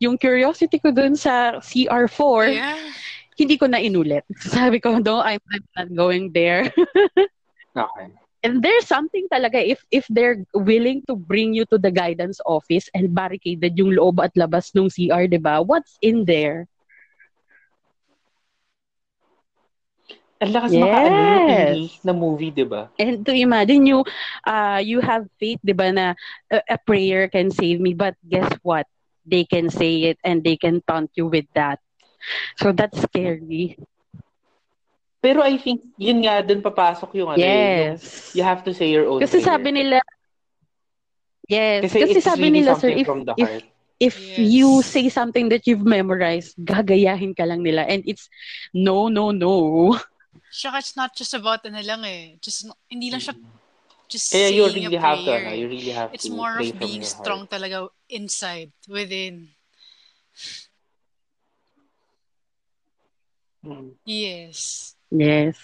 yung curiosity ko dun sa C R four, yeah. Hindi ko na inulit. Sabi ko, no, I'm, I'm not going there. Okay. And there's something talaga, if if they're willing to bring you to the guidance office and barricaded yung loob at labas ng C R, diba? What's in there? Ang lakas yes. maka-ano na movie, diba? And to imagine you, uh, you have faith, diba, na a, a prayer can save me, but guess what? They can say it and they can taunt you with that. So that's scary. Pero I think yun nga dun papasok yung ano. Yes. Yung, you have to say your own. Kasi prayer. Sabi nila yes, kasi, kasi sabi really nila sir if if, if yes. you say something that you've memorized, gagayahin ka lang nila and it's no no no. Sure, it's not just about ano lang eh. Just hindi lang siya just saying you really a have prayer. To, you really have it's to. It's more of being strong heart. Talaga inside within. Mm. Yes. Yes.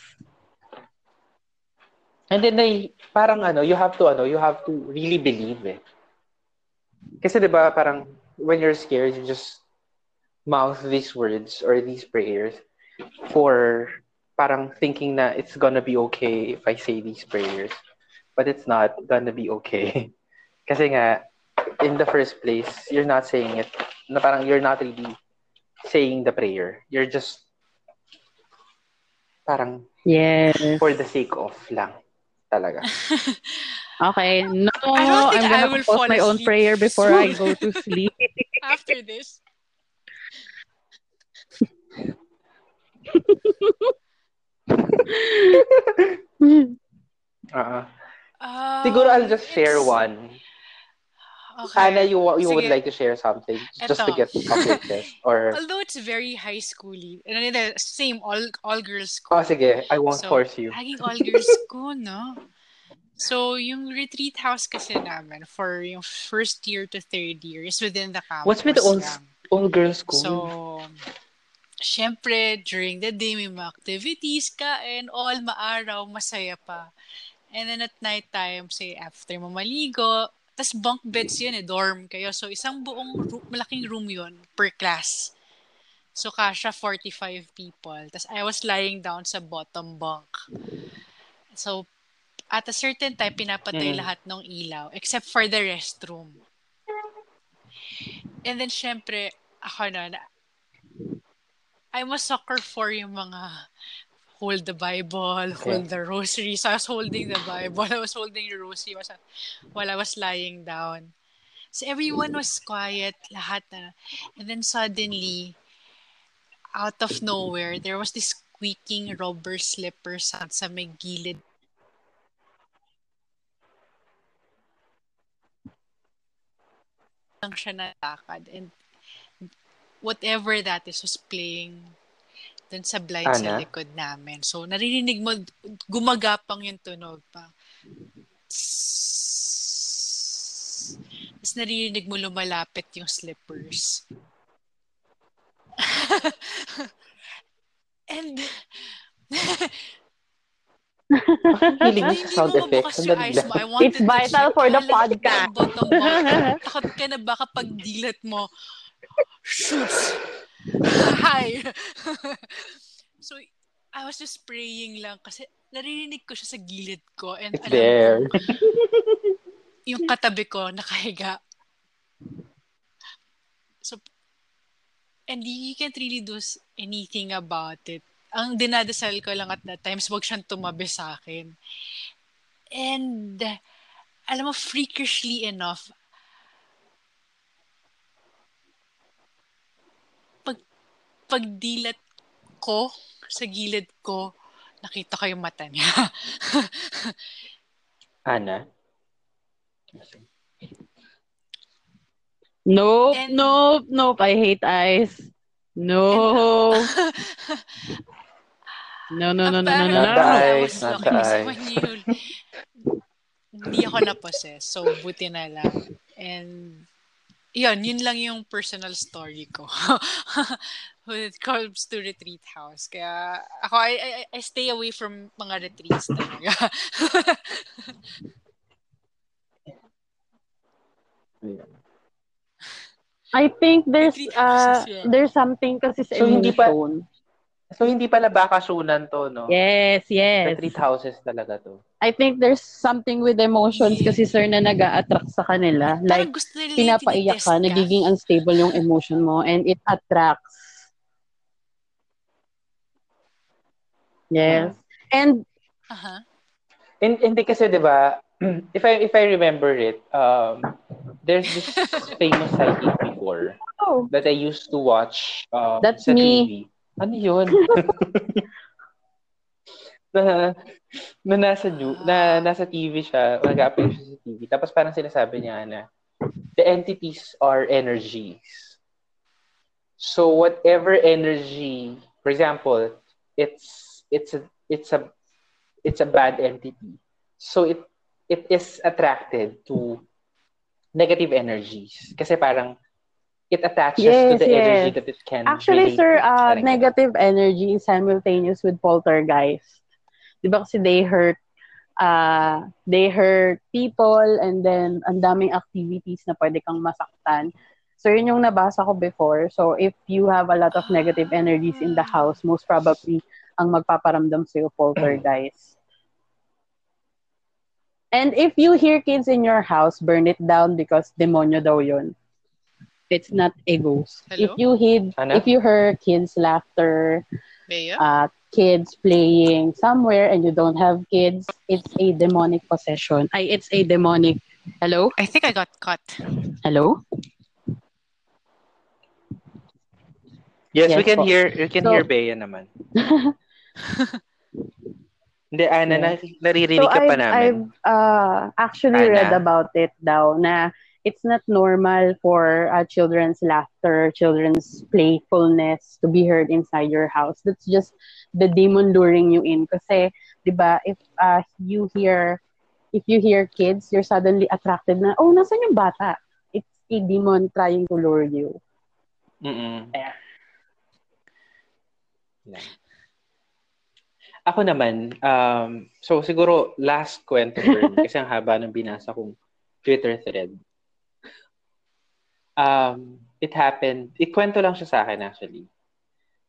And then ay parang ano, you have to ano, you have to really believe it. Kasi 'di ba parang when you're scared, you just mouth these words or these prayers for parang thinking na it's gonna be okay if I say these prayers. But it's not gonna be okay. Kasi nga in the first place, you're not saying it. Na parang you're not really saying the prayer. You're just parang yes. for the sake of lang talaga. Okay, no, I don't think I'm gonna I will post my own prayer before I go to sleep. After this. uh-uh. uh, Siguro I'll just share it's... one. Okay. Anna, you you Sige. Would like to share something just Eto. To get completed or although it's very high schooly, the same all all girls school. Oh, sige. I won't so, force you. Laging all girls school, no? So, yung retreat house kasi namin for yung first year to third year is within the campus. What's with the all all girls school? So, syempre during the day may mga activities ka and all maaraw, masaya pa. And then at night time, say after mamaligo, tas bunk beds yun eh, dorm kayo. So, isang buong, room, malaking room yun per class. So, kasha forty-five people. Tas I was lying down sa bottom bunk. So, at a certain time, pinapatay mm. lahat ng ilaw. Except for the restroom. And then, syempre, ako na, I'm a sucker for yung mga hold the Bible, hold the rosary. So I was holding the Bible, I was holding the rosary while I was lying down. So everyone was quiet, lahat na. And then suddenly, out of nowhere, there was this squeaking rubber slipper sound sa may gilid. Lang siya natakad. And whatever that is was playing dun sa blind Anna? Sa likod namin. So, naririnig mo, gumagapang yung tunog pa. Tapos, naririnig mo lumalapit yung slippers. mahilig sa sound effects. It's vital for the podcast. Takot ka na baka pagdilat mo. Shoots. Hi. So, I was just praying lang kasi naririnig ko siya sa gilid ko. And alam there. Ko, yung katabi ko, nakahiga. So, and you can't really do anything about it. Ang dinadasal ko lang at that times, wag siyang tumabi sa akin. And, alam mo, freakishly enough, pag pagdilat ko, sa gilid ko, nakita ko yung mata niya. Ana? Nope, and, nope, nope. I hate eyes. No. And, uh, no, no, no, no, no, no. Not the eyes, not the eyes. Hindi ako na-possess, so buti na lang. And, yun, yun lang yung personal story ko. When it comes to retreat house. Kaya ako, I, I, I stay away from mga retreats talaga. I think there's uh, there's something kasi sa so, hindi pa, so hindi pala bakasunan to, no? Yes, yes. Retreat houses talaga to. I think there's something with emotions kasi sir na nag-a-attract sa kanila. Like, pinapaiyak ka, nagiging unstable yung emotion mo and it attracts. Yes. And uh-huh. And hindi kasi 'di ba, if I if I remember it, um there's this famous psychic before oh. that I used to watch um That's me. T V. Ano 'yun? na, na nasa na nasa T V siya, nag-appear siya sa T V. Tapos parang sinasabi niya na the entities are energies. So whatever energy, for example, it's It's a it's a it's a bad entity. So it it is attracted to negative energies. Kasi parang it attaches yes, to the yes. energy that it can. Actually, sir, uh, negative energy is simultaneous with poltergeist. Diba kasi they hurt uh they hurt people and then ang daming activities na pwede kang masaktan. So, yun yung nabasa ko before. So, if you have a lot of negative energies in the house, most probably, ang magpaparamdam sa'yo, poltergeist. And if you hear kids in your house, burn it down because demonyo daw yun. It's not a ghost. Hello? If you hear, if you hear kids' laughter, uh, kids playing somewhere and you don't have kids, it's a demonic possession. Ay, it's a demonic... Hello? I think I got cut. Hello? Yes, yes, we can po. hear you can so, hear Bea naman. Hindi, Ana, yeah. naririnig so ka I've, pa namin. I've uh, actually Ana. read about it daw na it's not normal for uh, children's laughter, children's playfulness to be heard inside your house. That's just the demon luring you in. Kasi, di ba, if uh, you hear if you hear kids, you're suddenly attracted na, oh, nasan yung bata? It's a demon trying to lure you. Mm-mm. Kaya, na. Ako naman, um, so siguro last kwento burn kasi ang haba ng binasa kong Twitter thread. Um, it happened, ikwento lang siya sa akin actually,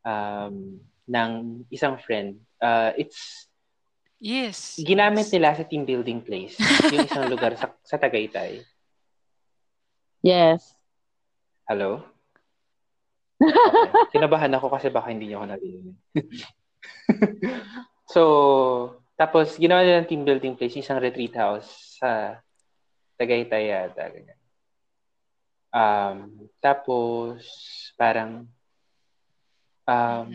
um, ng isang friend. Uh, it's, yes, ginamit nila sa team building place, yung isang lugar sa, sa Tagaytay. Yes. Hello? Okay. Kinabahan ako kasi baka hindi niyo ako narinig. So, tapos ginawa nila ng team building place, isang retreat house sa Tagaytay yata. Um, tapos parang um,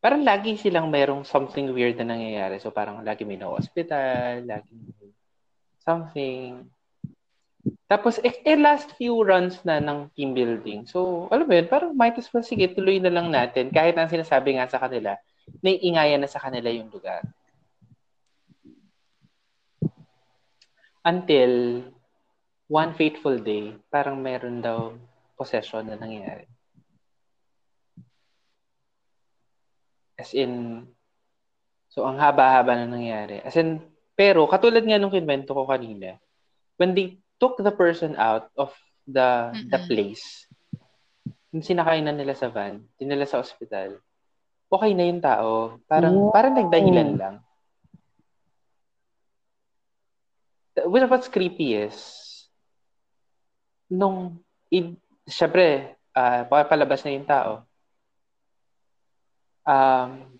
parang lagi silang mayroong something weird na nangyayari. So parang lagi may na-hospital, lagi may something. Tapos, eh, eh, last few runs na ng team building. So, alam mo yun, parang might as well, sige, tuloy na lang natin. Kahit ang sinasabi nga sa kanila, naiingayan na sa kanila yung lugar. Until one fateful day, parang meron daw possession na nangyari. As in, So, ang haba-haba na nangyari. As in, pero katulad nga nung kinwento ko kanina, when they took the person out of the mm-hmm. the place, yung sinakainan nila sa van, dinala sa ospital, okay na yung tao. Parang, oh. parang nagdahilan lang. Well, what's creepy is, nung, i- syempre, uh, palabas na yung tao, um,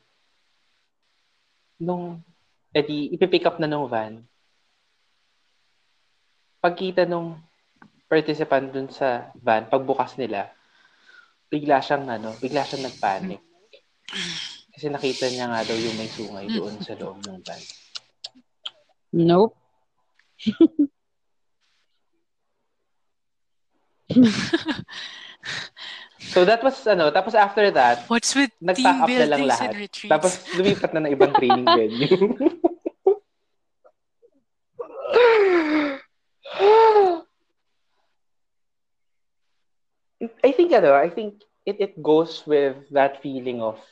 nung, edi, ipipick up na nung van, pagkita nung participant dun sa van, pagbukas nila, bigla siyang, ano, bigla siyang nagpanic. Kasi nakita niya nga daw yung may sungay doon sa loob ng van. Nope. So that was ano, tapos after that, what's with nag-pack up na lang lahat. Tapos lumipat na ng ibang training venue. I think ano, I think it it goes with that feeling of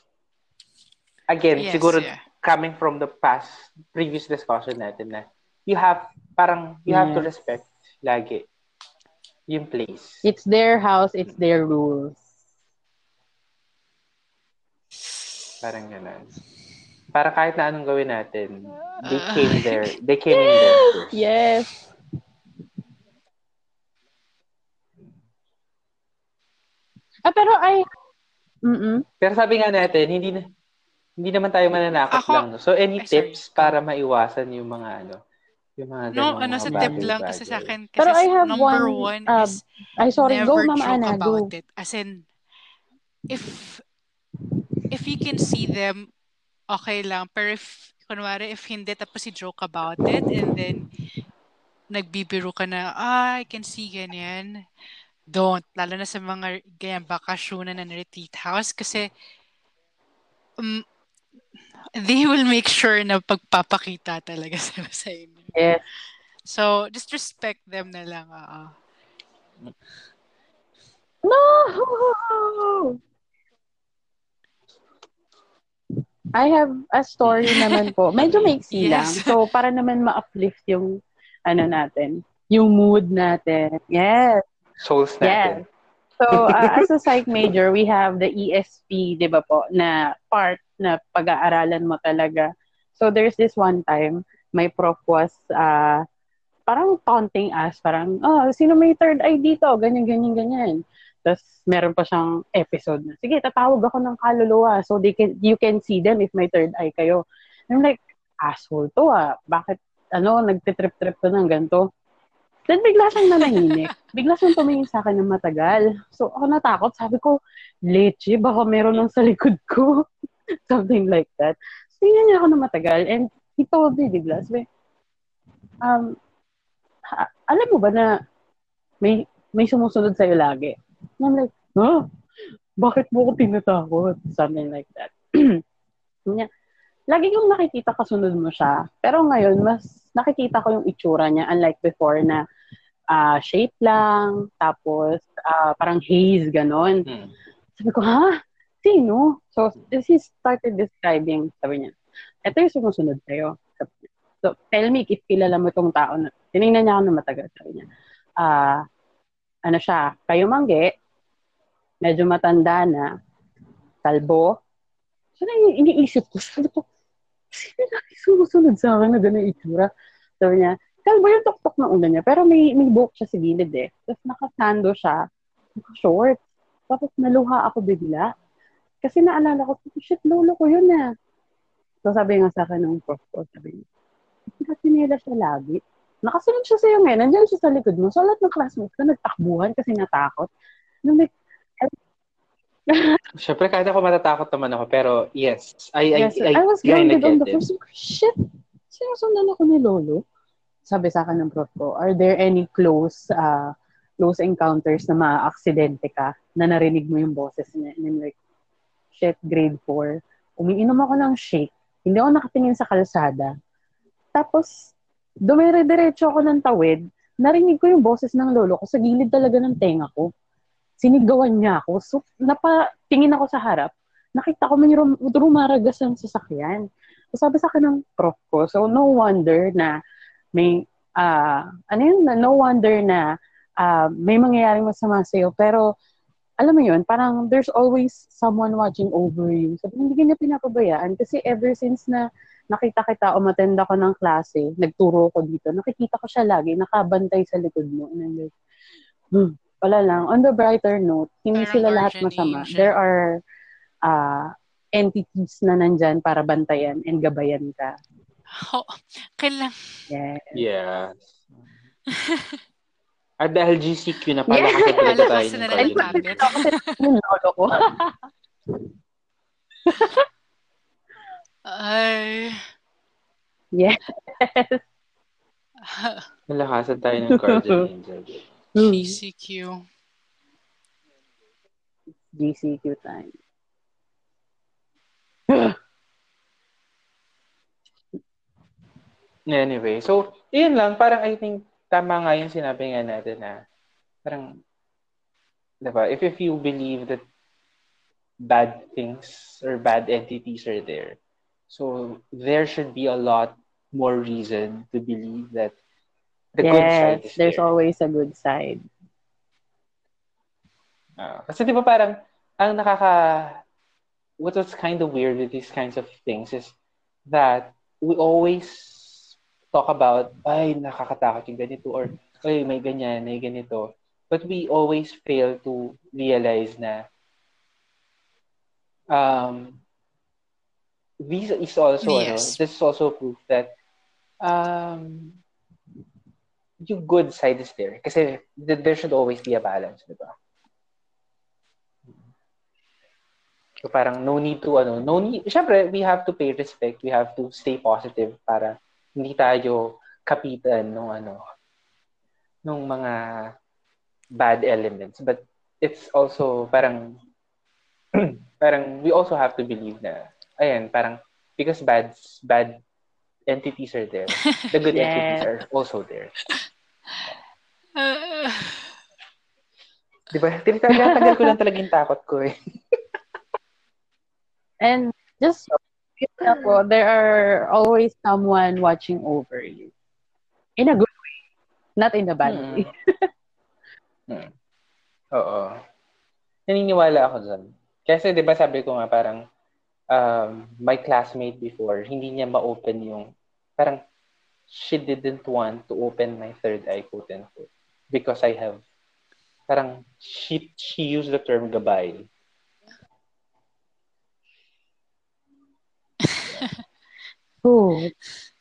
again, yes, siguro yeah. coming from the past previous discussion natin na you have parang you yes. have to respect lagi yung place. It's their house, it's their rules. Parang ganun. Para kahit na anong gawin natin, they came there. They came in there. First. Yes. Ah, pero ay mm-mm. Pero sabi nga natin, hindi na, hindi naman tayo mananakot Ako, lang. No? So any ay, tips para maiwasan yung mga ano, yung mga No, ano sa tip lang kasi sa akin kasi number one, one uh, is I sorry, never go, Mama joke Ana, about go. It. As in if if you can see them okay lang, pero if, kunwari, if hindi, tapos si joke about it, and then, nagbibiro ka na, ah, I can see ganyan. Don't. Lalo na sa mga ganyan, bakasyonan and retreat house, kasi, um, they will make sure na pagpapakita talaga sa, sa inyo. Yeah. So, just respect them na lang. Uh-uh. No! I have a story naman po. Medyo maiksi yes. lang. So, para naman ma-uplift yung ano natin. Yung mood natin. Yes. Souls natin. Yes. So, uh, as a psych major, we have the E S P, di ba po, na part na pag-aaralan mo talaga. So, there's this one time, my prof was uh, parang taunting us. Parang, oh, sino may third eye dito? Ganyan, ganyan, ganyan. Tapos, meron pa siyang episode na, sige, tatawag ako ng kaluluwa so they can, you can see them if may third eye kayo. And I'm like, asshole to ah. Bakit, ano, nagtitrip-trip to ng ganito? Then, bigla siyang nananginig. Bigla siyang tumingin sa akin ng matagal. So, ako natakot. Sabi ko, leche, baka meron lang sa likod ko. Something like that. So, tingnan niya ako ng matagal. And he told me, bigla, sabi, um, ha- alam mo ba na may, may sumusunod sa'yo lagi? And I'm like, huh? Bakit mo ko tinatakot? Something like that. Lagi yung nakikita kasunod mo siya. Pero ngayon, mas nakikita ko yung itsura niya. Unlike before na uh, shape lang, tapos uh, parang haze, ganon. Hmm. Sabi ko, ha? Sino? So, he started describing, sabi niya, eto yung sumusunod sa'yo. Sabi niya. So, tell me if kilala mo itong tao na. Tinignan niya ako na matagal, sabi niya. Ah, uh, ano siya, kayo mangge, medyo matanda na, kalbo. So, na iniisip ko, sabi ko, sino na sumusunod sa akin na gano'y itsura? Sabi niya, kalbo yung tuktok na una niya, pero may, may buhok siya sa gilid eh. Tapos nakasando siya, short. Tapos naluha ako bigla. Kasi naalala ko, shit, lolo ko yun ah. So, sabi nga sa akin ng prof ko, sabi niya, pinatinela siya lagi. Nakasunod siya sa'yo ngayon. Nandiyan siya sa likod mo. So, lahat ng classmates ko nagtakbuhan kasi natakot. Nung may... Siyempre, kahit ako matatakot naman ako. Pero, yes. I, yes, I, I, I was grounded on the first. Shit! Sinusundan ako ni Lolo. Sabi sa akin ng prof ko, are there any close uh, close encounters na ma-aksidente ka na narinig mo yung boses niya? And I'm like, shit, grade four. Umiinom ako ng shake. Hindi ako nakatingin sa kalsada. Tapos, dumire-diretso ako ng tawid, narinig ko yung boses ng lolo ko sa gilid talaga ng tenga ko. Sinigawan niya ako. So, napatingin ako sa harap. Nakita ko man yung rum- rumaragas ng sasakyan. So, sabi sa akin ng prof ko. So, no wonder na may, uh, ano yun? No wonder na uh, may mangyayaring masama sa'yo. Pero, alam mo yun, parang there's always someone watching over you. Sabi, hindi niya pinapabayaan. Kasi ever since na nakita kita o matenda ko ng klase, nagturo ko dito, nakikita ko siya lagi, nakabantay sa likod mo. And I'm like, hmm, wala lang. On the brighter note, hindi sila lahat masama. There are, uh, entities na nandyan para bantayan and gabayan ka. Oh, kailang. Yes. Yeah. At dahil G C Q na pala, yeah, kasi talaga tayo. Kasi na rin namin. Lolo ko. Ay. Yes. Nalakasan tayo ng Guardian Angel. G C Q. G C Q time. Anyway, so, yun lang. Parang I think tama nga yung sinabi nga natin na parang, diba, if, if you believe that bad things or bad entities are there, so there should be a lot more reason to believe that the yes, good side is there's there. Always a good side. Uh, kasi diba parang, ang nakaka... what's kind of weird with these kinds of things is that we always talk about, ay, nakakatakot yung ganito, or, ay, may ganyan, may ganito. But we always fail to realize na um, this is also, yes. Ano, this is also proof that um, your good side is there. Kasi there should always be a balance, di ba? So parang no need to ano, no need, syempre we have to pay respect, we have to stay positive para hindi tayo kapitan ng ano ng mga bad elements, but it's also parang parang we also have to believe na ayan parang because bad bad entities are there, the good yeah. entities are also there. Uh... Diba? Tinatagal ko lang talaga yung takot ko eh. And just so you know, there are always someone watching over you. In a good way. Not in a bad hmm. way. hmm. Oo. Naniniwala ako dyan. Kasi diba sabi ko nga parang um, my classmate before, hindi niya ma-open yung, parang she didn't want to open my third eye, quote unquote. Because I have, parang she, she used the term gabay. Oh,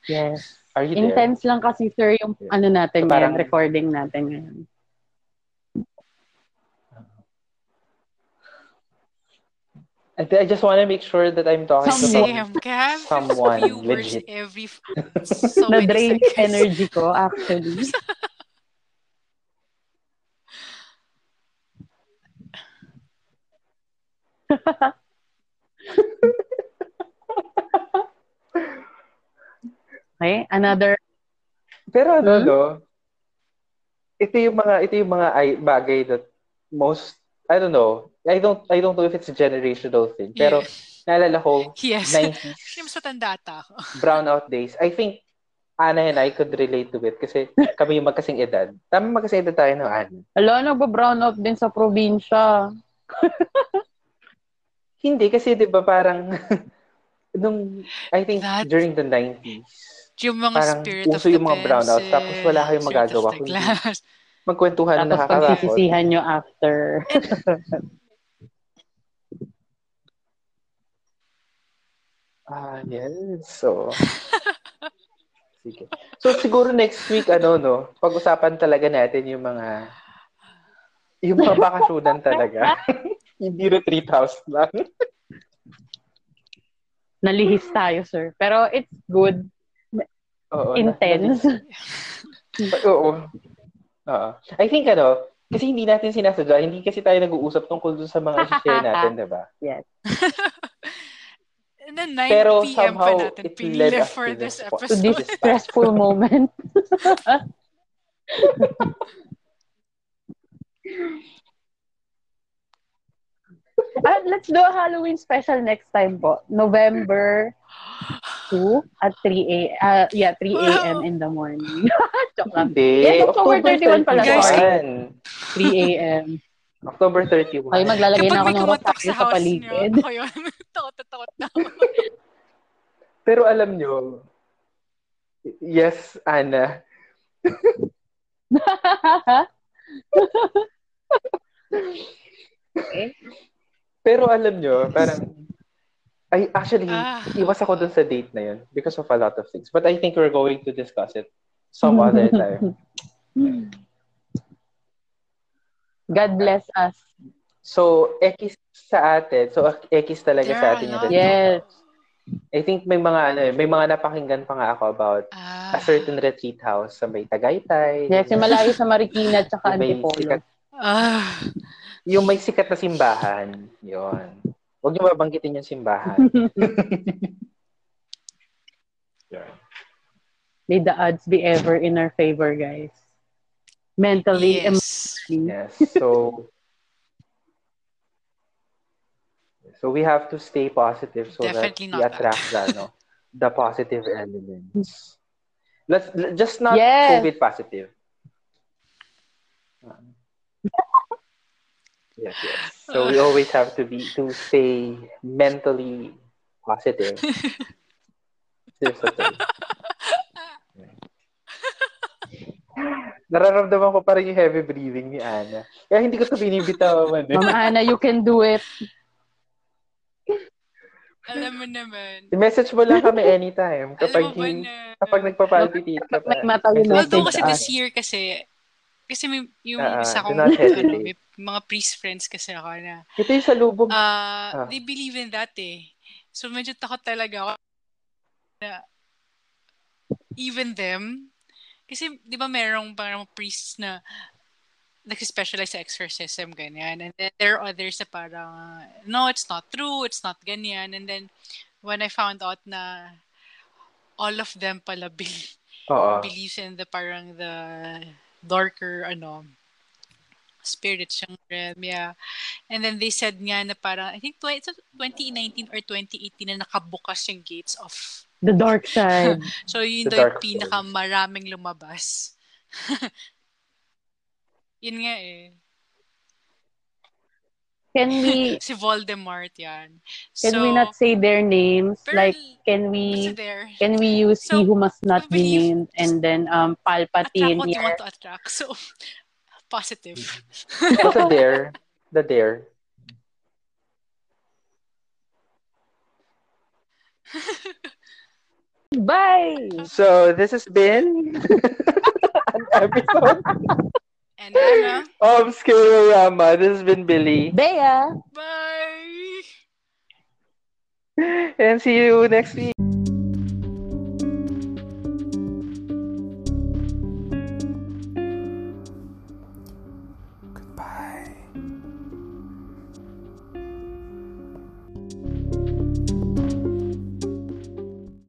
yes. Are you intense there? Lang kasi sir yung yeah. ano natin so, parang, ngayon, recording natin ngayon. I just want to make sure that I'm talking Sam, to someone legit. Every so na-drain yung energy ko actually. Okay, another. Pero ano, hmm? No, ito yung mga ito yung mga bagay that most I don't know. I don't I don't know if it's a generational thing. Pero yes. Naalala ko yes. nineties. Mas matanda ata ako. Brownout days. I think Ana and I could relate to it kasi kami yung magkasing edad. Tama magkasing edad tayo no, Ana. Hala, nagba-brownout din sa probinsya. Hindi kasi 'di ba parang nung I think that... during the nineties. Yung mga parang spirit of the yung mga brownouts, tapos wala kayong magagawa. Magkwentuhan na nakakatakot. Tapos pagsisisihan nyo after. Ah, yes. So, sige. So, siguro next week, ano, no? Pag-usapan talaga natin yung mga yung mga bakasyonan talaga. Hindi retreat house lang. Nalihis tayo, sir. Pero it's good. Oo, intense. Oo. Oo. I think ano, kasi hindi natin sinasadya, hindi kasi tayo nag-uusap tungkol dun sa mga isi-share natin, di ba? Yes. And then nine p.m. Pero somehow, pa natin it led us for to this, this episode. To this stressful moment. uh, let's do a Halloween special next time po. November two at three a m Uh, yeah, three a m Wow. in the morning. Hindi. Yeah, October thirty-firn pala. three a m October thirty-first Ay, maglalagay na ako ng rosaryo sa, sa paligid. Kapag may kumatak sa house nyo, ako yun. Takot-takot na ako. Pero alam nyo, yes, Anna. Okay. Pero alam nyo, parang, I actually, ah. iwas ako dun sa date na yun because of a lot of things. But I think we're going to discuss it some other time. God bless us. So, X sa atin. So, X talaga there sa atin. Yung yes. I think may mga, ano, may mga napakinggan pa nga ako about ah. a certain retreat house sa may Tagaytay. Yes, yung malayo sa Marikina at saka Antipolo. Ah. Yung may sikat na simbahan. Yun. Huwag niyo mabanggitin yung simbahan. Yeah. May the odds be ever in our favor, guys. Mentally, yes. emotionally. Yes. So, so we have to stay positive so Definitely that we attract that. No? The positive elements. Let's, let's just not yes. COVID positive. Yes, yes. So we always have to be to stay mentally positive. Seriously. Nararamdaman ko parang yung heavy breathing ni Ana. Kaya hindi ko ito binibitaw man. Eh. Mama Ana, you can do it. Alam mo naman. I-message mo lang kami anytime. Kapag, kapag nagpapalpitate ka pa. May matawin message. Although kasi this year kasi, kasi may, yung uh, isa kong ano, may mga priest friends kasi ako na. Ito yung salubog. Uh, ah. They believe in that eh. So medyo takot talaga ako na even them. Kasi, di ba, merong parang priests na nagsispecialize sa exorcism, ganyan. And then, there are others na parang, no, it's not true, it's not ganyan. And then, when I found out na all of them pala be- believes in the parang the darker, ano, spirits yung realm, yeah. And then, they said nga na parang, I think twenty nineteen or twenty eighteen na nakabukas yung gates of the dark side. So, yun daw yung pinakamaraming lumabas. Yun nga eh. Can we... si Voldemort yan. Can so, we not say their names? Like, can we... Can we use so, he who must not be named and then um Palpatine here? Attract what you want to attract. So, positive. What's the dare? The dare. Bye. So this has been an episode and Anna of Scare-O-Rama. This has been Billy. Bea. Bye. And see you next week.